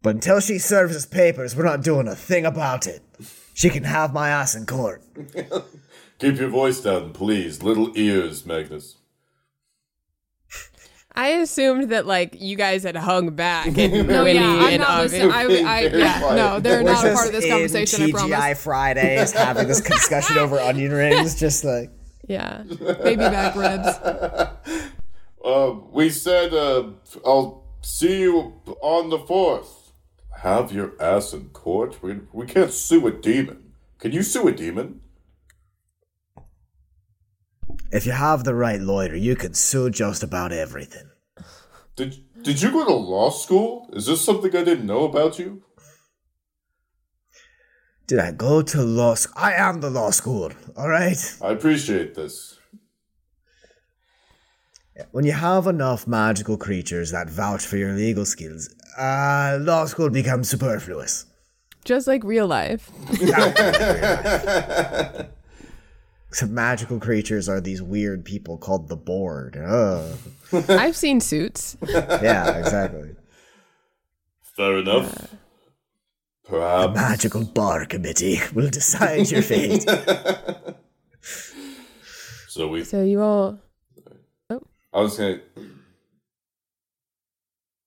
But until she serves us papers, we're not doing a thing about it. She can have my ass in court. Keep your voice down, please. Little ears, Magnus. I assumed that, like, you guys had hung back. They're not a part of this conversation, I promise. TGI Fridays having this discussion over onion rings, just like... Yeah, baby back ribs. We said, I'll see you on the 4th. Have your ass in court? We can't sue a demon. Can you sue a demon? If you have the right lawyer, you can sue just about everything. Did you go to law school? Is this something I didn't know about you? Did I go to law school? I am the law school, all right? I appreciate this. When you have enough magical creatures that vouch for your legal skills, law school becomes superfluous. Just like real life. Some magical creatures are these weird people called the board. Ugh. I've seen Suits. Yeah, exactly. Fair enough. Perhaps. The magical bar committee will decide your fate. So you all... Oh. I was going to...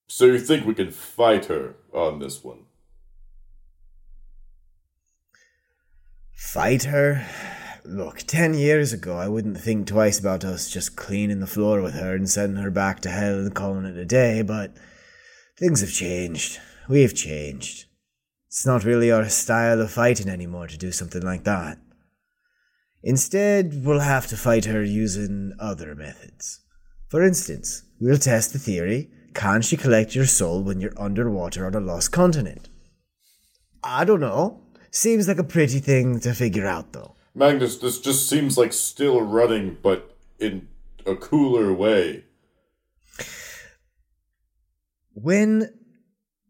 So you think we can fight her on this one? Fight her? Look, 10 years ago, I wouldn't think twice about us just cleaning the floor with her and sending her back to hell and calling it a day, but things have changed. We've changed. It's not really our style of fighting anymore to do something like that. Instead, we'll have to fight her using other methods. For instance, we'll test the theory, can she collect your soul when you're underwater on a lost continent? I don't know. Seems like a pretty thing to figure out, though. Magnus, this just seems like still running, but in a cooler way. When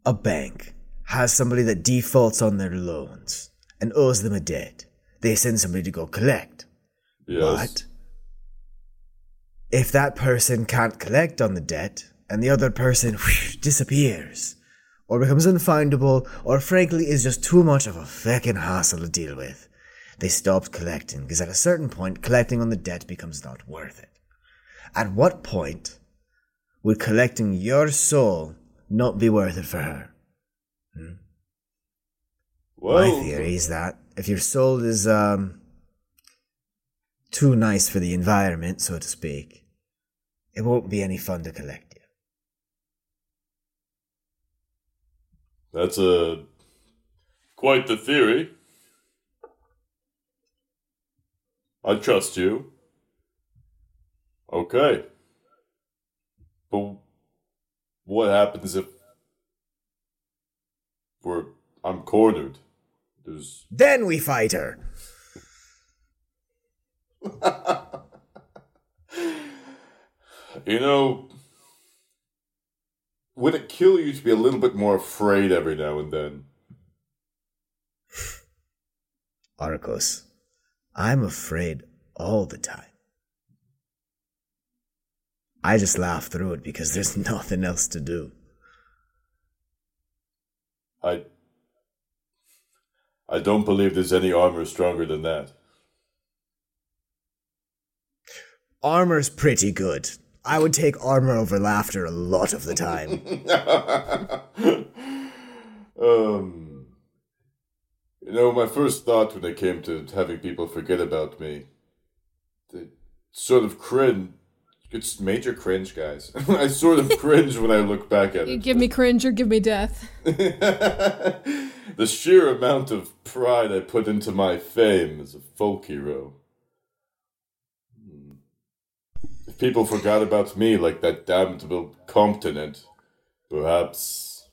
a bank has somebody that defaults on their loans and owes them a debt, they send somebody to go collect. Yes. But if that person can't collect on the debt and the other person disappears or becomes unfindable or frankly is just too much of a feckin' hassle to deal with, they stopped collecting, because at a certain point, collecting on the debt becomes not worth it. At what point would collecting your soul not be worth it for her? Hmm? Well, my theory is that if your soul is too nice for the environment, so to speak, it won't be any fun to collect you. That's quite the theory. I trust you. Okay. But what happens if I'm cornered? Then we fight her! You know, would it kill you to be a little bit more afraid every now and then? Arcos. I'm afraid all the time. I just laugh through it because there's nothing else to do. I don't believe there's any armor stronger than that. Armor's pretty good. I would take armor over laughter a lot of the time. You know, my first thought when it came to having people forget about me, they sort of cringe. It's major cringe, guys. I sort of cringe when I look back at it. You give me cringe or give me death. The sheer amount of pride I put into my fame as a folk hero. If people forgot about me like that damnable continent, perhaps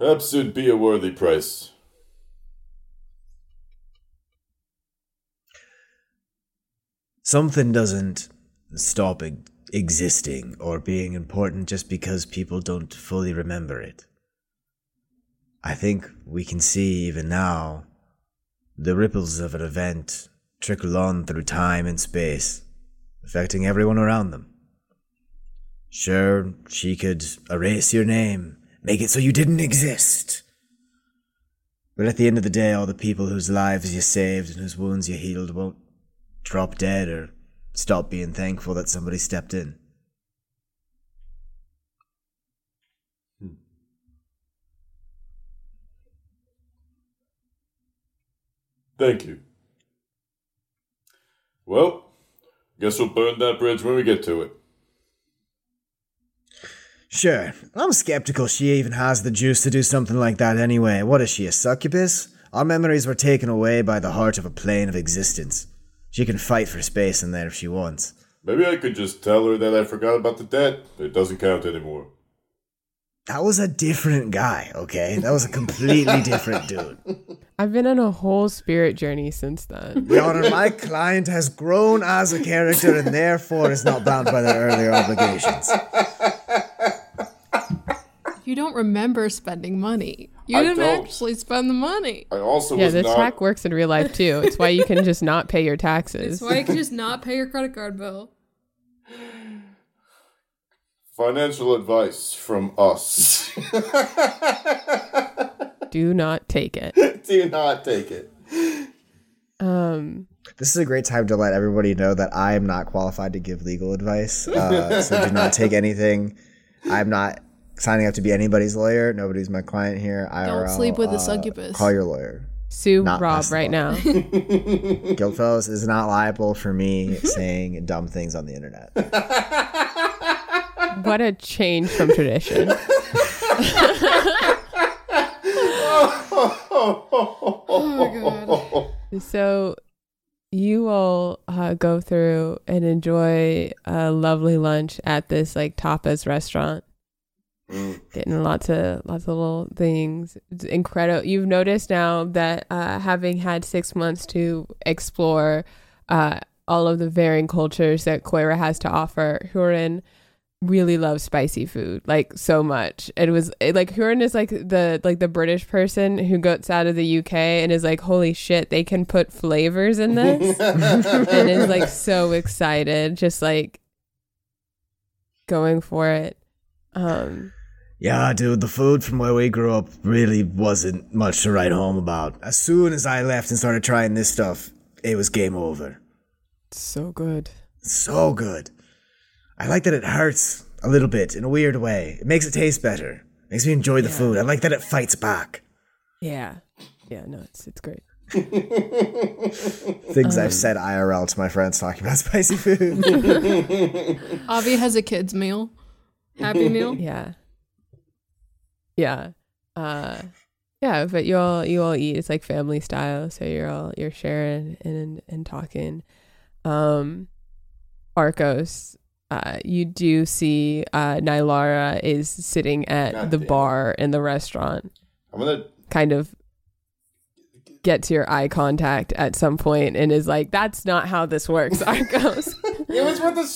it'd be a worthy price. Something doesn't stop existing or being important just because people don't fully remember it. I think we can see even now the ripples of an event trickle on through time and space, affecting everyone around them. Sure, she could erase your name, make it so you didn't exist. But at the end of the day, all the people whose lives you saved and whose wounds you healed won't drop dead or stop being thankful that somebody stepped in. Thank you. Well, guess we'll burn that bridge when we get to it. Sure, I'm skeptical she even has the juice to do something like that anyway. What is she, a succubus? Our memories were taken away by the heart of a plane of existence. She can fight for space in there if she wants. Maybe I could just tell her that I forgot about the debt. It doesn't count anymore. That was a different guy, okay? That was a completely different dude. I've been on a whole spirit journey since then. Your Honor, my client has grown as a character and therefore is not bound by their earlier obligations. You don't remember spending money. You didn't actually spend the money. I also was not... Yeah, this hack works in real life, too. It's why you can just not pay your taxes. It's why you can just not pay your credit card bill. Financial advice from us. Do not take it. Do not take it. This is a great time to let everybody know that I am not qualified to give legal advice. So do not take anything. I'm not signing up to be anybody's lawyer. Nobody's my client here. Don't sleep with a succubus. Call your lawyer. Sue not Rob right now. Guildfellows is not liable for me saying dumb things on the internet. What a change from tradition. Oh my God. So you all go through and enjoy a lovely lunch at this like tapas restaurant. Getting lots of little things. It's incredible. You've noticed now that having had 6 months to explore all of the varying cultures that Koira has to offer, Hurin really loves spicy food, like, so much. Hurin is like the British person who goes out of the UK and is like, holy shit, they can put flavors in this, and is like so excited, just like going for it. Yeah, dude, the food from where we grew up really wasn't much to write home about. As soon as I left and started trying this stuff, it was game over. So good. I like that it hurts a little bit in a weird way. It makes it taste better. It makes me enjoy the food. I like that it fights back. Yeah, no, it's great. Things I've said IRL to my friends talking about spicy food. Avi has a kid's meal. Happy meal. Yeah. But you all eat. It's like family style, so you're sharing and talking. Arcos, you do see Nylara is sitting at bar in the restaurant. I'm gonna kind of get to your eye contact at some point and is like, that's not how this works, Arcos. It was worth a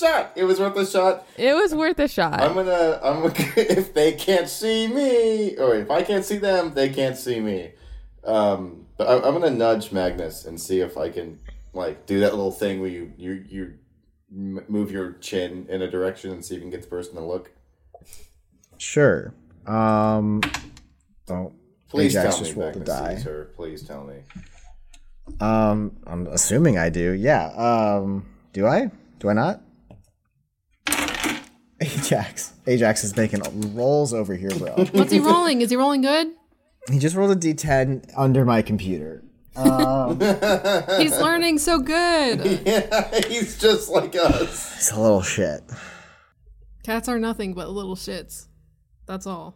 shot. I'm gonna if they can't see me, or if I can't see them, they can't see me. But I'm gonna nudge Magnus and see if I can like do that little thing where you move your chin in a direction and see if you can get the person to look. Sure. Don't. Please tell me, Magnus. Please tell me. I'm assuming I do. Yeah. Do I? Do I not? Ajax is making rolls over here, bro. What's he rolling? Is he rolling good? He just rolled a D10 under my computer. He's learning so good. Yeah, he's just like us. He's a little shit. Cats are nothing but little shits. That's all.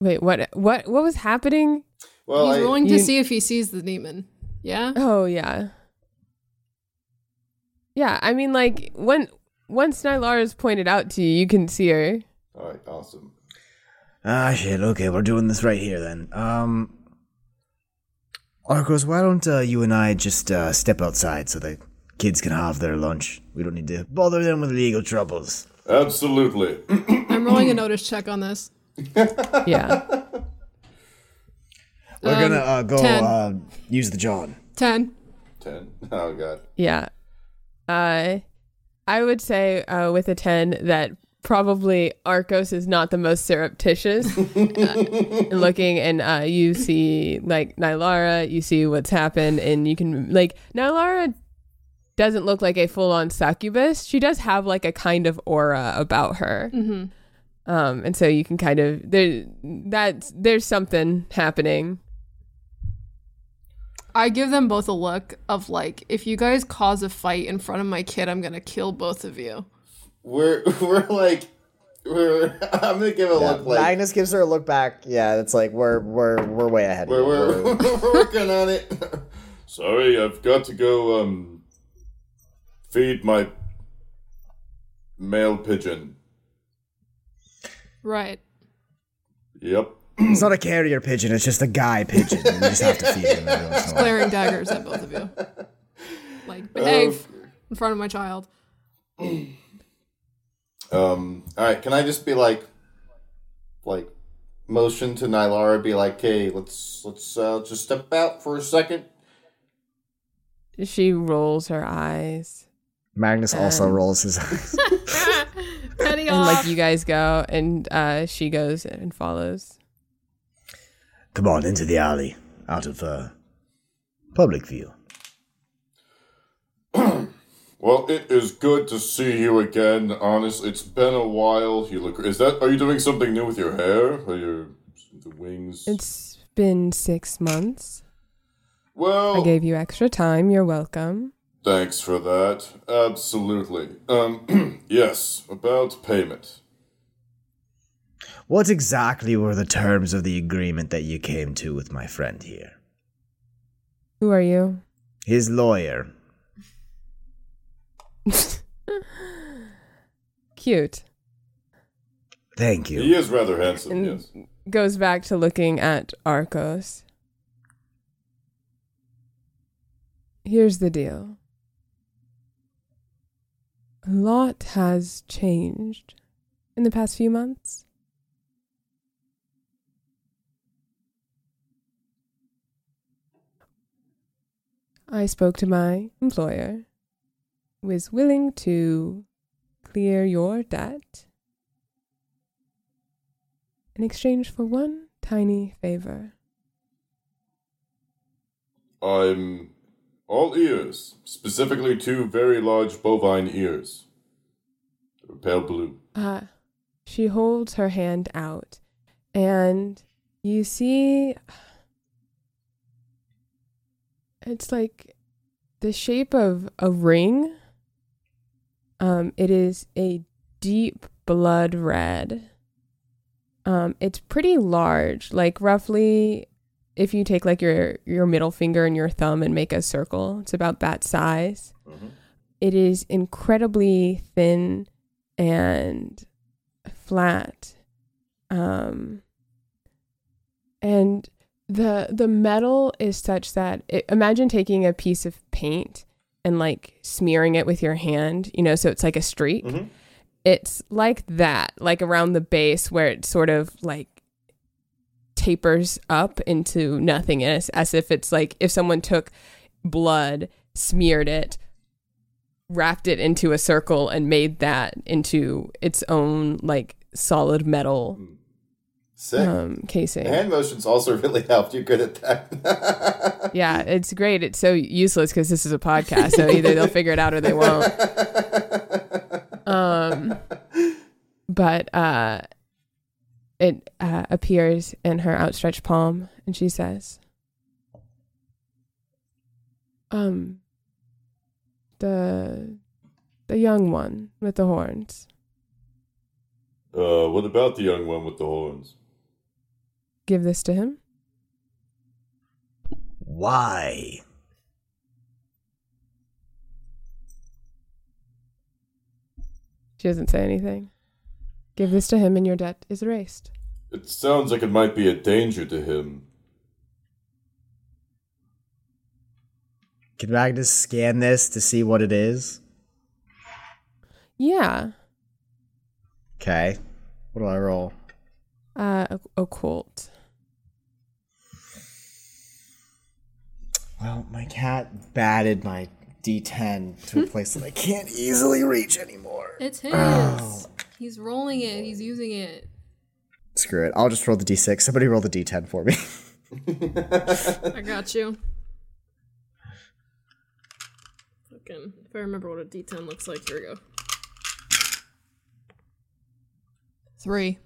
Wait, what was happening? Well, he's rolling to see if he sees the demon. Yeah? Oh, yeah. Yeah, I mean, like, once Nylara is pointed out to you, you can see her. All right, awesome. Ah, shit, okay, we're doing this right here, then. Arcos, why don't you and I just step outside so the kids can have their lunch? We don't need to bother them with legal troubles. Absolutely. I'm rolling a notice check on this. Yeah. We're going to go use the John. 10. Oh, God. Yeah. I would say with a 10 that probably Arcos is not the most surreptitious looking, and you see like Nylara, you see what's happened, and you can like Nylara doesn't look like a full-on succubus. She does have like a kind of aura about her, and so you can kind of there's something happening. I give them both a look of like, if you guys cause a fight in front of my kid, I'm gonna kill both of you. We're like I'm gonna give it a look. Like Magnus gives her a look back. Yeah, it's like we're way ahead. We're working on it. Sorry, I've got to go feed my male pigeon. Right. Yep. It's not a carrier pigeon. It's just a guy pigeon. You just have to feed him. It's glaring daggers at both of you. Like behave in front of my child. All right. Can I just be like, motion to Nylara? Be like, hey, let's just step out for a second. She rolls her eyes. Magnus also rolls his eyes. Petty off. And like you guys go, and she goes and follows. Come on, into the alley, out of public view. Well, it is good to see you again. Honestly, it's been a while. You look. Is that? Are you doing something new with your hair? Or the wings? It's been 6 months. Well, I gave you extra time. You're welcome. Thanks for that. Absolutely. Yes. About payment. What exactly were the terms of the agreement that you came to with my friend here? Who are you? His lawyer. Cute. Thank you. He is rather handsome, and yes. Goes back to looking at Arcos. Here's the deal. A lot has changed in the past few months. I spoke to my employer, who is willing to clear your debt in exchange for one tiny favor. I'm all ears, specifically 2 very large bovine ears. They're pale blue. She holds her hand out, and you see it's like the shape of a ring. It is a deep blood red. It's pretty large, like roughly if you take like your middle finger and your thumb and make a circle, it's about that size. Mm-hmm. It is incredibly thin and flat. And the metal is such that imagine taking a piece of paint and like smearing it with your hand, you know, so it's like a streak. Mm-hmm. It's like that, like around the base where it sort of like tapers up into nothingness, as if it's like if someone took blood, smeared it, wrapped it into a circle and made that into its own like solid metal. Sick. Casing. Hand motions also really helped. You're good at that. Yeah, it's great. It's so useless because this is a podcast, so either they'll figure it out or they won't. But it appears in her outstretched palm, and she says, the young one with the horns. What about the young one with the horns? Give this to him. Why? She doesn't say anything. Give this to him and your debt is erased. It sounds like it might be a danger to him. Can Magnus scan this to see what it is? Yeah. Okay. What do I roll? Occult. Well, my cat batted my D10 to a place that I can't easily reach anymore. It's his. Oh. He's rolling it. He's using it. Screw it. I'll just roll the D6. Somebody roll the D10 for me. I got you. Fucking. If I remember what a D10 looks like, here we go. 3.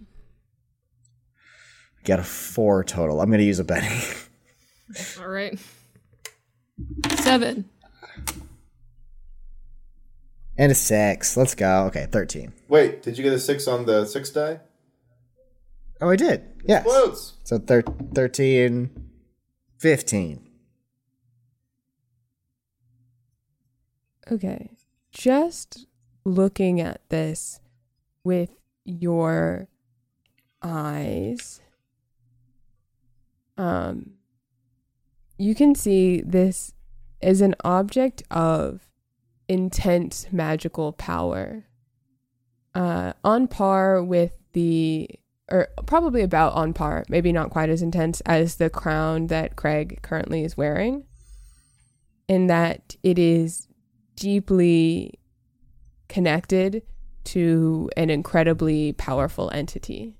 Got a 4 total. I'm going to use a Benny. All right. 7. And a 6. Let's go. Okay, 13. Wait, did you get a 6 on the 6 die? Oh, I did. Yes. Explodes. So 13, 15. Okay. Just looking at this with your eyes, you can see this is an object of intense magical power, on par with the, or probably about on par, maybe not quite as intense as the crown that Craig currently is wearing, in that it is deeply connected to an incredibly powerful entity.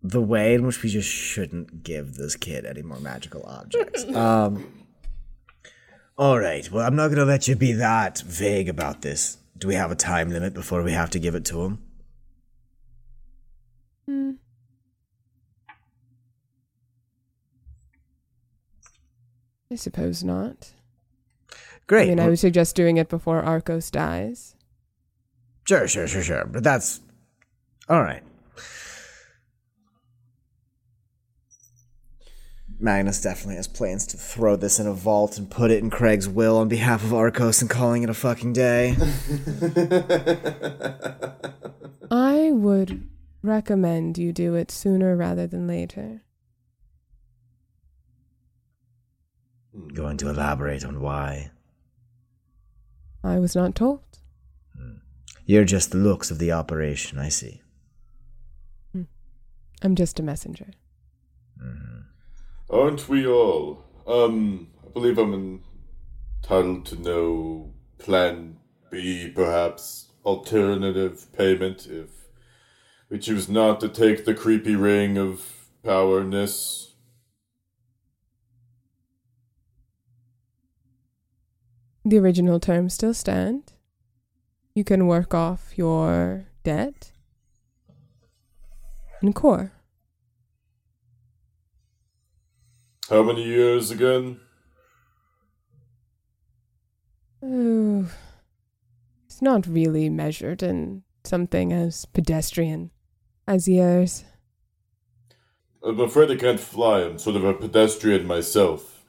The way in which we just shouldn't give this kid any more magical objects. All right. Well, I'm not going to let you be that vague about this. Do we have a time limit before we have to give it to him? I suppose not. Great. I mean, I would suggest doing it before Arcos dies. Sure. But that's... All right. Magnus definitely has plans to throw this in a vault and put it in Craig's will on behalf of Arcos and calling it a fucking day. I would recommend you do it sooner rather than later. Going to elaborate on why? I was not told. You're just the looks of the operation, I see. I'm just a messenger. Mm-hmm. Aren't we all? I believe I'm entitled to know Plan B, perhaps, alternative payment, if we choose not to take the creepy ring of powerness. The original terms still stand. You can work off your debt in core. How many years again? Oh, it's not really measured in something as pedestrian as years. I'm afraid I can't fly. I'm sort of a pedestrian myself.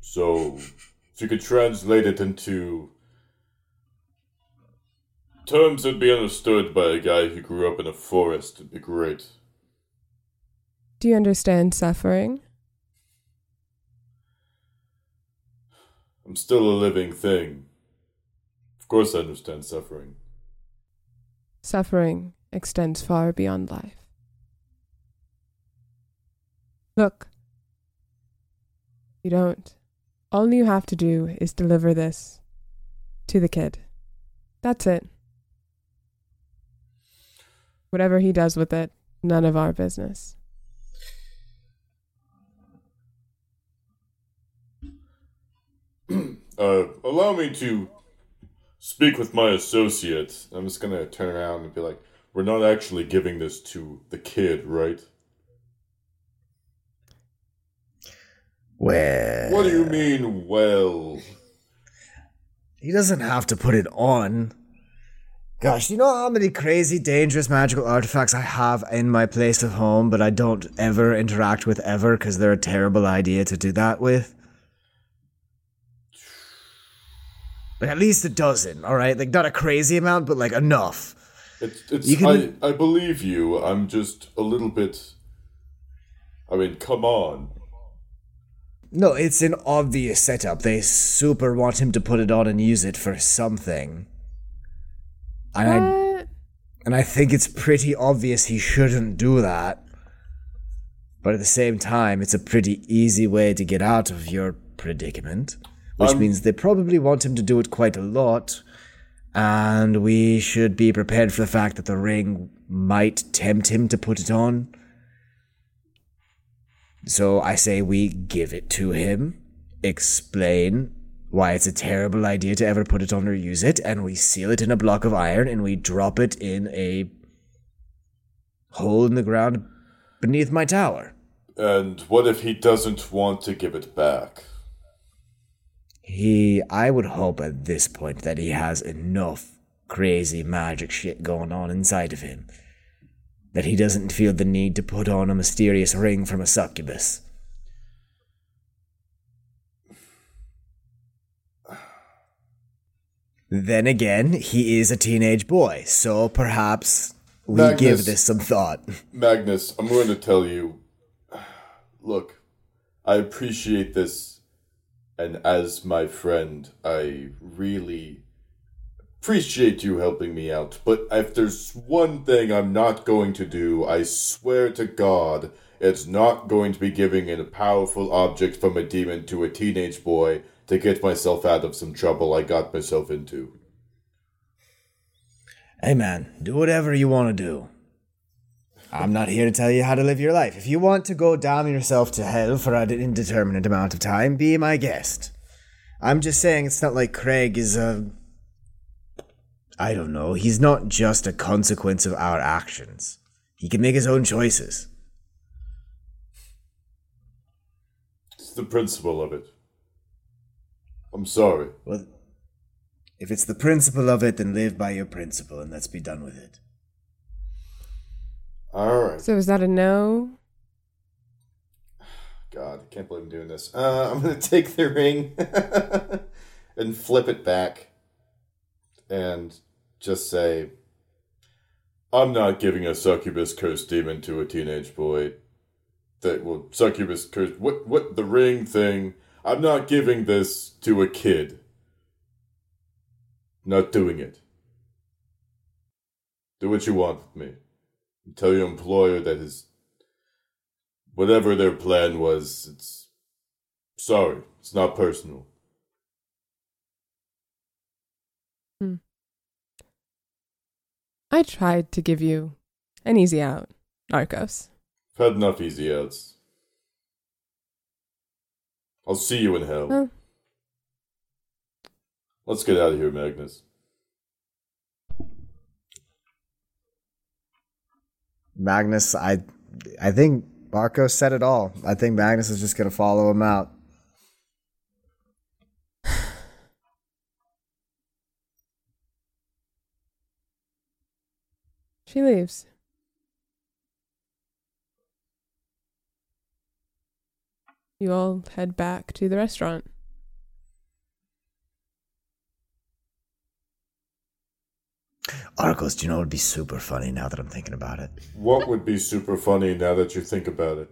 So, if you could translate it into terms that would be understood by a guy who grew up in a forest, it'd be great. Do you understand suffering? I'm still a living thing. Of course I understand suffering. Suffering extends far beyond life. Look. You don't. All you have to do is deliver this to the kid. That's it. Whatever he does with it, none of our business. Allow me to speak with my associate. I'm just gonna turn around and be like, we're not actually giving this to the kid, right? Well... What do you mean, well? He doesn't have to put it on. Gosh, do you know how many crazy, dangerous, magical artifacts I have in my place of home, but I don't ever interact with ever, because they're a terrible idea to do that with? Like at least a dozen, all right? Like, not a crazy amount, but, like, enough. I believe you. I'm just a little bit... I mean, come on. No, it's an obvious setup. They super want him to put it on and use it for something. And I think it's pretty obvious he shouldn't do that. But at the same time, it's a pretty easy way to get out of your predicament. Which means they probably want him to do it quite a lot, and we should be prepared for the fact that the ring might tempt him to put it on. So I say we give it to him, explain why it's a terrible idea to ever put it on or use it, and we seal it in a block of iron, and we drop it in a hole in the ground beneath my tower. And what if he doesn't want to give it back? I would hope at this point that he has enough crazy magic shit going on inside of him that he doesn't feel the need to put on a mysterious ring from a succubus. Then again, he is a teenage boy, so perhaps we give this some thought. Magnus, I'm going to tell you, look, I appreciate this, and as my friend, I really appreciate you helping me out, but if there's one thing I'm not going to do, I swear to God, it's not going to be giving a powerful object from a demon to a teenage boy to get myself out of some trouble I got myself into. Hey man, do whatever you want to do. I'm not here to tell you how to live your life. If you want to go damn yourself to hell for an indeterminate amount of time, be my guest. I'm just saying it's not like Craig is I don't know, he's not just a consequence of our actions. He can make his own choices. It's the principle of it. I'm sorry. Well, if it's the principle of it, then live by your principle, and let's be done with it. All right. So is that a no? God, I can't believe I'm doing this. I'm going to take the ring and flip it back and just say, I'm not giving a succubus cursed demon to a teenage boy. Succubus cursed... What the ring thing... I'm not giving this to a kid. Not doing it. Do what you want with me. And tell your employer that whatever their plan was, it's... Sorry, it's not personal. I tried to give you an easy out, Arcos. I've had enough easy outs. I'll see you in hell. Let's get out of here, Magnus. Magnus, I think Barco said it all. I think Magnus is just going to follow him out. She leaves. You all head back to the restaurant. Arcos, do you know what would be super funny now that I'm thinking about it? What would be super funny now that you think about it?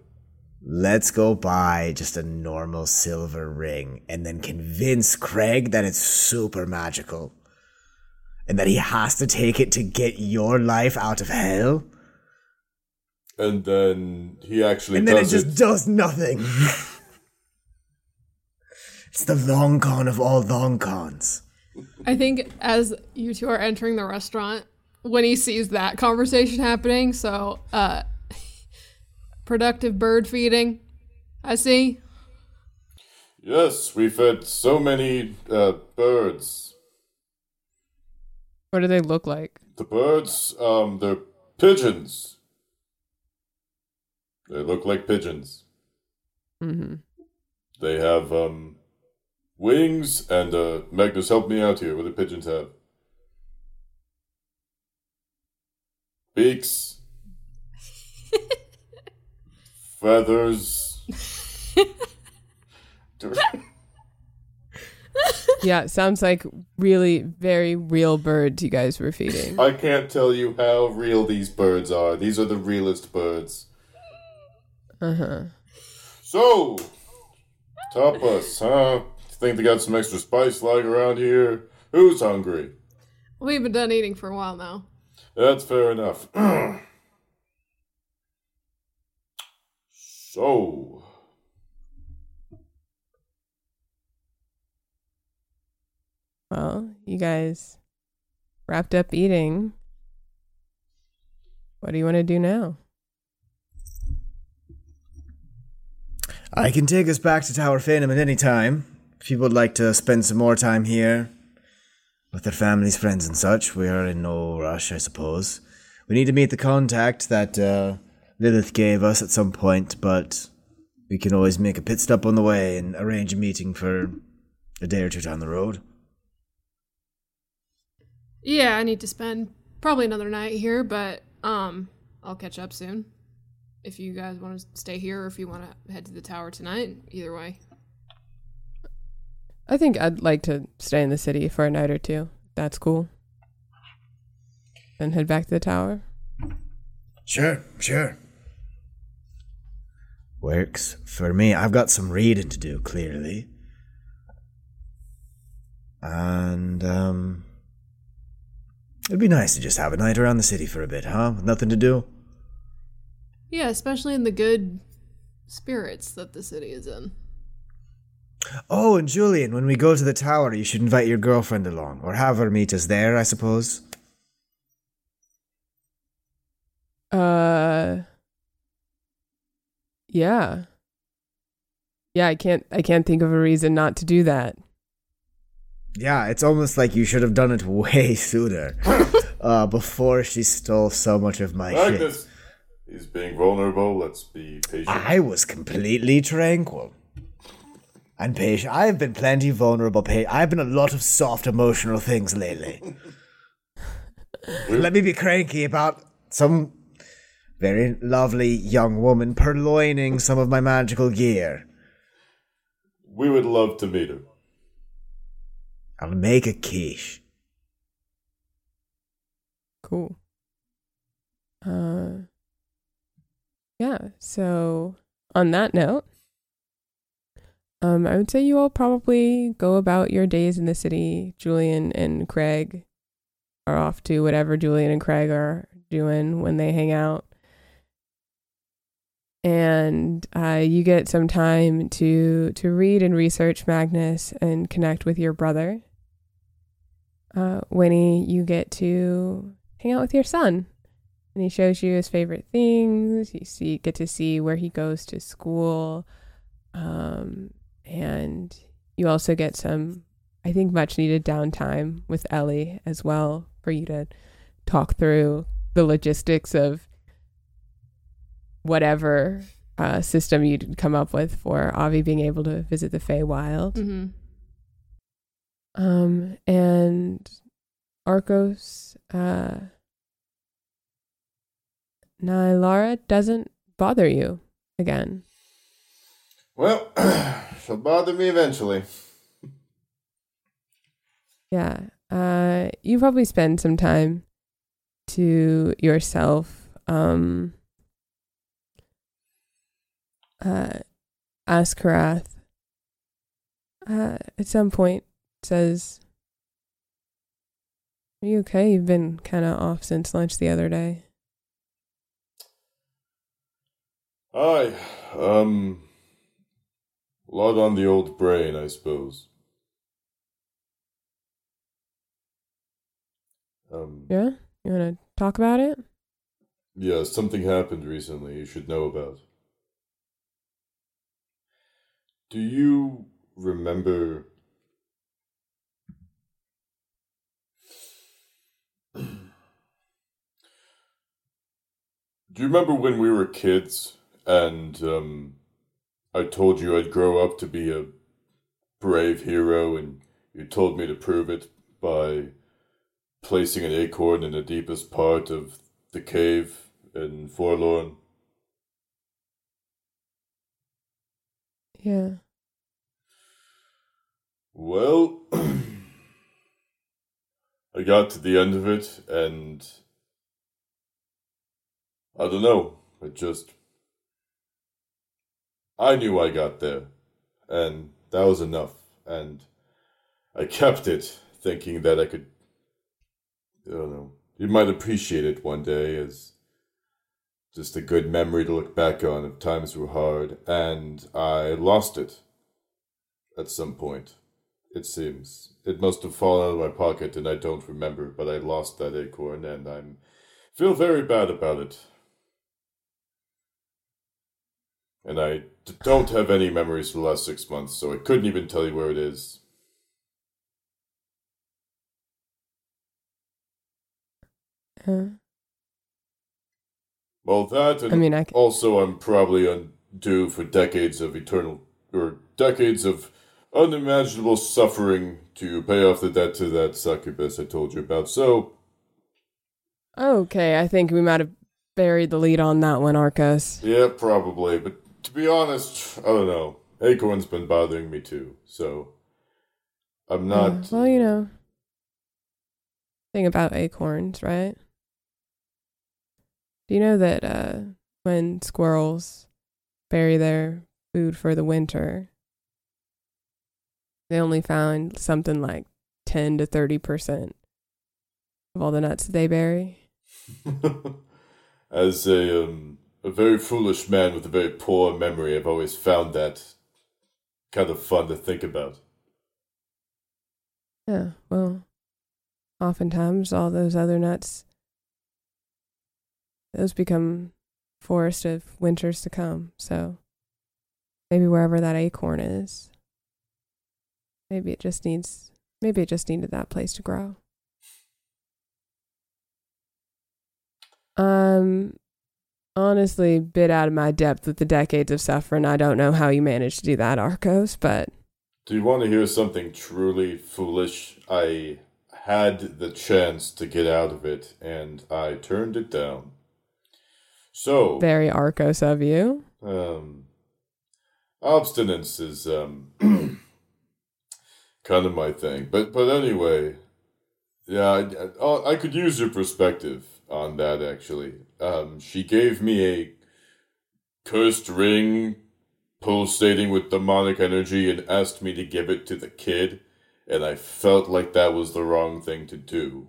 Let's go buy just a normal silver ring and then convince Craig that it's super magical and that he has to take it to get your life out of hell. And then he actually does it. And then it just does nothing. It's the long con of all long cons. I think as you two are entering the restaurant, Winnie sees that conversation happening, so productive bird feeding, I see. Yes, we fed so many birds. What do they look like? The birds, they're pigeons. They look like pigeons. Mm-hmm. They have, wings, and Magnus, help me out here. What do pigeons have? Beaks. Feathers. Yeah, it sounds like really very real birds you guys were feeding. I can't tell you how real these birds are. These are the realest birds. Uh-huh. So, tapas, huh? Think they got some extra spice lying around here? Who's hungry? We've been done eating for a while now. That's fair enough. So, well, you guys wrapped up eating. What do you want to do now? I can take us back to Tower Phantom at any time. If people would like to spend some more time here with their families, friends, and such, we are in no rush, I suppose. We need to meet the contact that Lilith gave us at some point, but We can always make a pit stop on the way and arrange a meeting for a day or two down the road. Yeah, I need to spend probably another night here, but I'll catch up soon. If you guys want to stay here or if you want to head to the tower tonight, either way. I think I'd like to stay in the city for a night or two. That's cool. Then head back to the tower. Sure. Works for me. I've got some reading to do, clearly. And, it'd be nice to just have a night around the city for a bit, huh? With nothing to do? Yeah, especially in the good spirits that the city is in. Oh, and Julian, when we go to the tower, you should invite your girlfriend along, or have her meet us there, I suppose. Yeah. Yeah, I can't think of a reason not to do that. Yeah, it's almost like you should have done it way sooner. Before she stole so much of my shit. He's being vulnerable, let's be patient. I was completely tranquil. And patient. I've been plenty vulnerable. I've been a lot of soft emotional things lately. Let me be cranky about some very lovely young woman purloining some of my magical gear. We would love to meet her. I'll make a quiche. Cool. Yeah, so on that note, I would say you all probably go about your days in the city. Julian and Craig are off to whatever Julian and Craig are doing when they hang out. And you get some time to read and research Magnus and connect with your brother. Winnie, you get to hang out with your son. And he shows you his favorite things. You get to see where he goes to school. And you also get some, I think, much-needed downtime with Ellie as well for you to talk through the logistics of whatever system you'd come up with for Avi being able to visit the Feywild. Mm-hmm. And Arcos... Nylara doesn't bother you again. Well, she'll bother me eventually. Yeah. You probably spend some time to yourself. Askarath at some point says, "Are you okay? You've been kind of off since lunch the other day." Aye, lot on the old brain, I suppose. Yeah? You want to talk about it? Yeah, something happened recently you should know about. Do you remember... Do you remember when we were kids? And I told you I'd grow up to be a brave hero, and you told me to prove it by placing an acorn in the deepest part of the cave in Forlorn. Yeah. Well, I got to the end of it, and I don't know, I knew I got there, and that was enough, and I kept it, thinking that I could, you might appreciate it one day as just a good memory to look back on if times were hard, and I lost it at some point, it seems. It must have fallen out of my pocket, and I don't remember, but I lost that acorn, and I feel very bad about it. And I don't have any memories for the last 6 months, so I couldn't even tell you where it is. Well, that, and also I'm probably do for decades of unimaginable suffering to pay off the debt to that succubus I told you about, so... Okay, I think we might have buried the lead on that one, Arcos. Yeah, probably, but to be honest, I don't know. Acorn's been bothering me too, so... I'm not... well, you know... Thing about acorns, right? Do you know that when squirrels bury their food for the winter, they only found something like 10 to 30% of all the nuts they bury? As a very foolish man with a very poor memory, I've always found that kind of fun to think about. Yeah, well... Oftentimes, all those other nuts, those become forest of winters to come. So maybe wherever that acorn is, maybe it just needed that place to grow. Honestly, bit out of my depth with the decades of suffering. I don't know how you managed to do that, Arcos, but... Do you want to hear something truly foolish? I... had the chance to get out of it, and I turned it down. So... Very Arcos of you. Obstinance is, kind of my thing. But anyway, yeah, I could use your perspective on that, actually. She gave me a cursed ring pulsating with demonic energy and asked me to give it to the kid. And I felt like that was the wrong thing to do.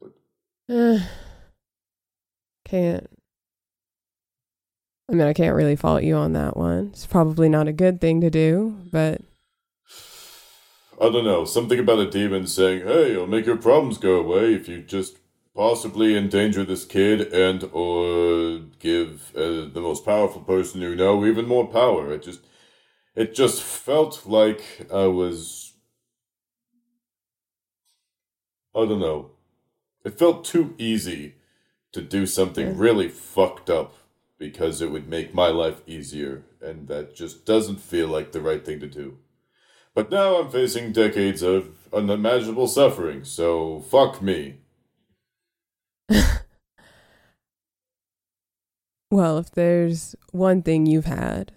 But... Can't. I mean, I can't really fault you on that one. It's probably not a good thing to do, but... I don't know. Something about a demon saying, hey, I'll make your problems go away if you just possibly endanger this kid and or give the most powerful person you know even more power. It just felt like I was, I don't know, it felt too easy to do something really fucked up because it would make my life easier, and that just doesn't feel like the right thing to do. But now I'm facing decades of unimaginable suffering, so fuck me. Well, if there's one thing you've had,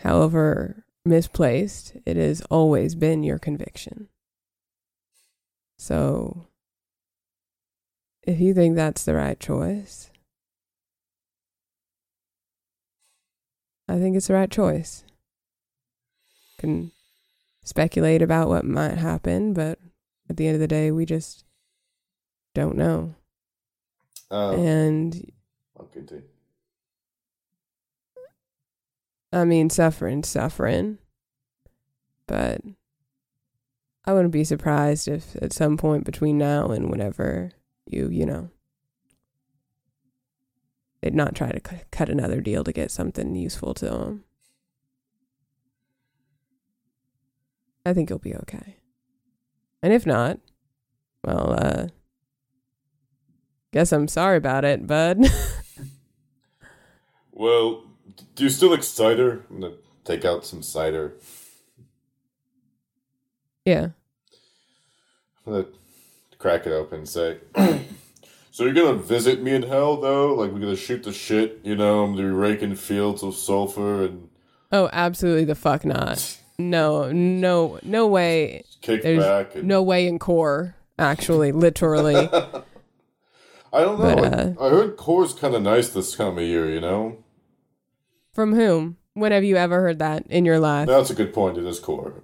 however misplaced, it has always been your conviction. So, if you think that's the right choice, I think it's the right choice. Can speculate about what might happen, but at the end of the day, we just don't know. And... I'll continue. I mean, suffering. But I wouldn't be surprised if at some point between now and whenever you know, they'd not try to cut another deal to get something useful to them. I think you'll be okay. And if not, well, guess I'm sorry about it, bud. Well... Do you still like cider? I'm going to take out some cider. Yeah. I'm going to crack it open and say, so you're going to visit me in hell, though? Like, we're going to shoot the shit, you know? I'm going to be raking fields of sulfur and... Oh, absolutely the fuck not. No way. Kick There's back. And... No way in core, actually, literally. I don't know. But, I heard core's kind of nice this time of year, you know? From whom? When have you ever heard that in your life? That's a good point. It is core.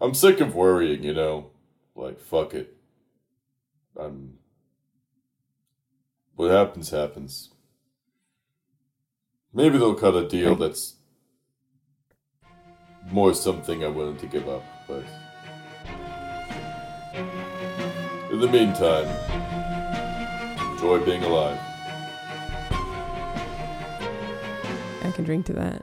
I'm sick of worrying, you know? Like, fuck it. What happens, happens. Maybe they'll cut a deal that's more something I'm willing to give up, but... In the meantime... Enjoy being alive. I can drink to that.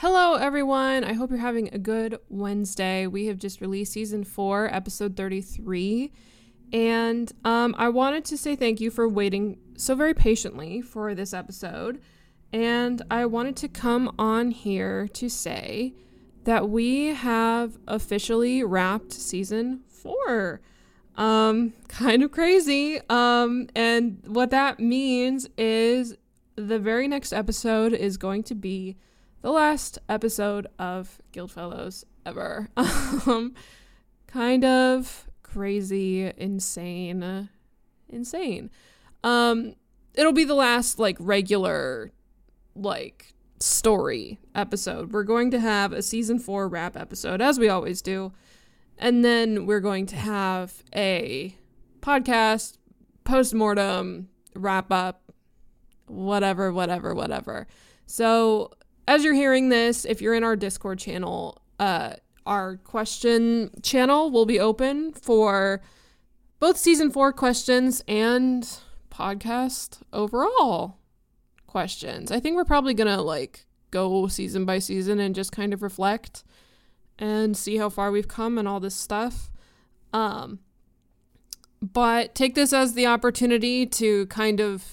Hello, everyone. I hope you're having a good Wednesday. We have just released Season 4, Episode 33. And I wanted to say thank you for waiting so very patiently for this episode. And I wanted to come on here to say that we have officially wrapped Season 4. Kind of crazy. And what that means is the very next episode is going to be the last episode of Guildfellows ever. Kind of crazy, insane. It'll be the last, regular, story episode. We're going to have a Season 4 wrap episode, as we always do. And then we're going to have a podcast, post-mortem, wrap-up, whatever. So, as you're hearing this, if you're in our Discord channel, our question channel will be open for both Season 4 questions and podcast overall questions. I think we're probably going to go season by season and just kind of reflect and see how far we've come and all this stuff. But take this as the opportunity to kind of,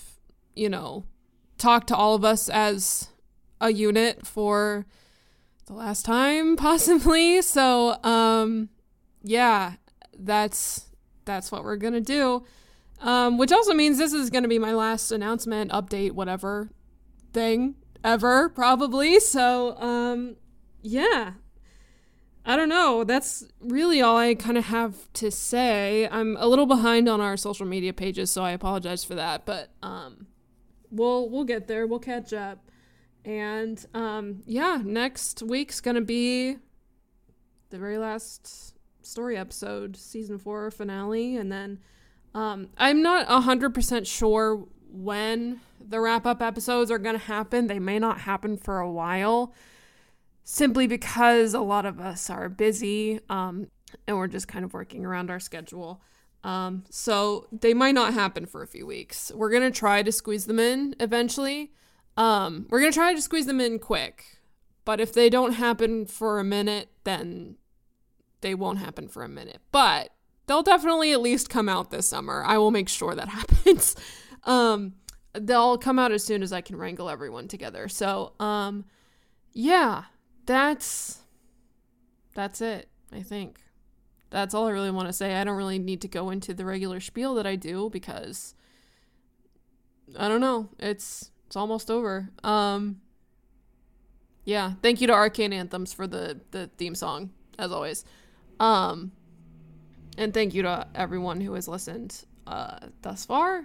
talk to all of us as a unit for the last time, possibly. So, that's what we're gonna do. Which also means this is gonna be my last announcement, update, whatever thing ever, probably. So, I don't know. That's really all I kind of have to say. I'm a little behind on our social media pages, so I apologize for that. But we'll get there. We'll catch up. And, next week's gonna be the very last story episode, Season 4 finale, and then, I'm not 100% sure when the wrap-up episodes are gonna happen. They may not happen for a while, simply because a lot of us are busy, and we're just kind of working around our schedule. So they might not happen for a few weeks. We're gonna try to squeeze them in eventually. We're going to try to squeeze them in quick, but if they don't happen for a minute, then they won't happen for a minute, but they'll definitely at least come out this summer. I will make sure that happens. They'll come out as soon as I can wrangle everyone together. So, that's it. I think that's all I really want to say. I don't really need to go into the regular spiel that I do because I don't know. It's almost over. Thank you to Arcane Anthems for the theme song, as always. And thank you to everyone who has listened thus far.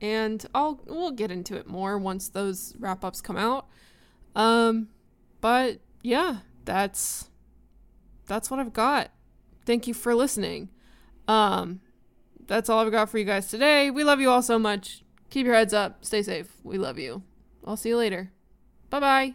And we'll get into it more once those wrap-ups come out. That's what I've got. Thank you for listening. That's all I've got for you guys today. We love you all so much. Keep your heads up. Stay safe. We love you. I'll see you later. Bye-bye.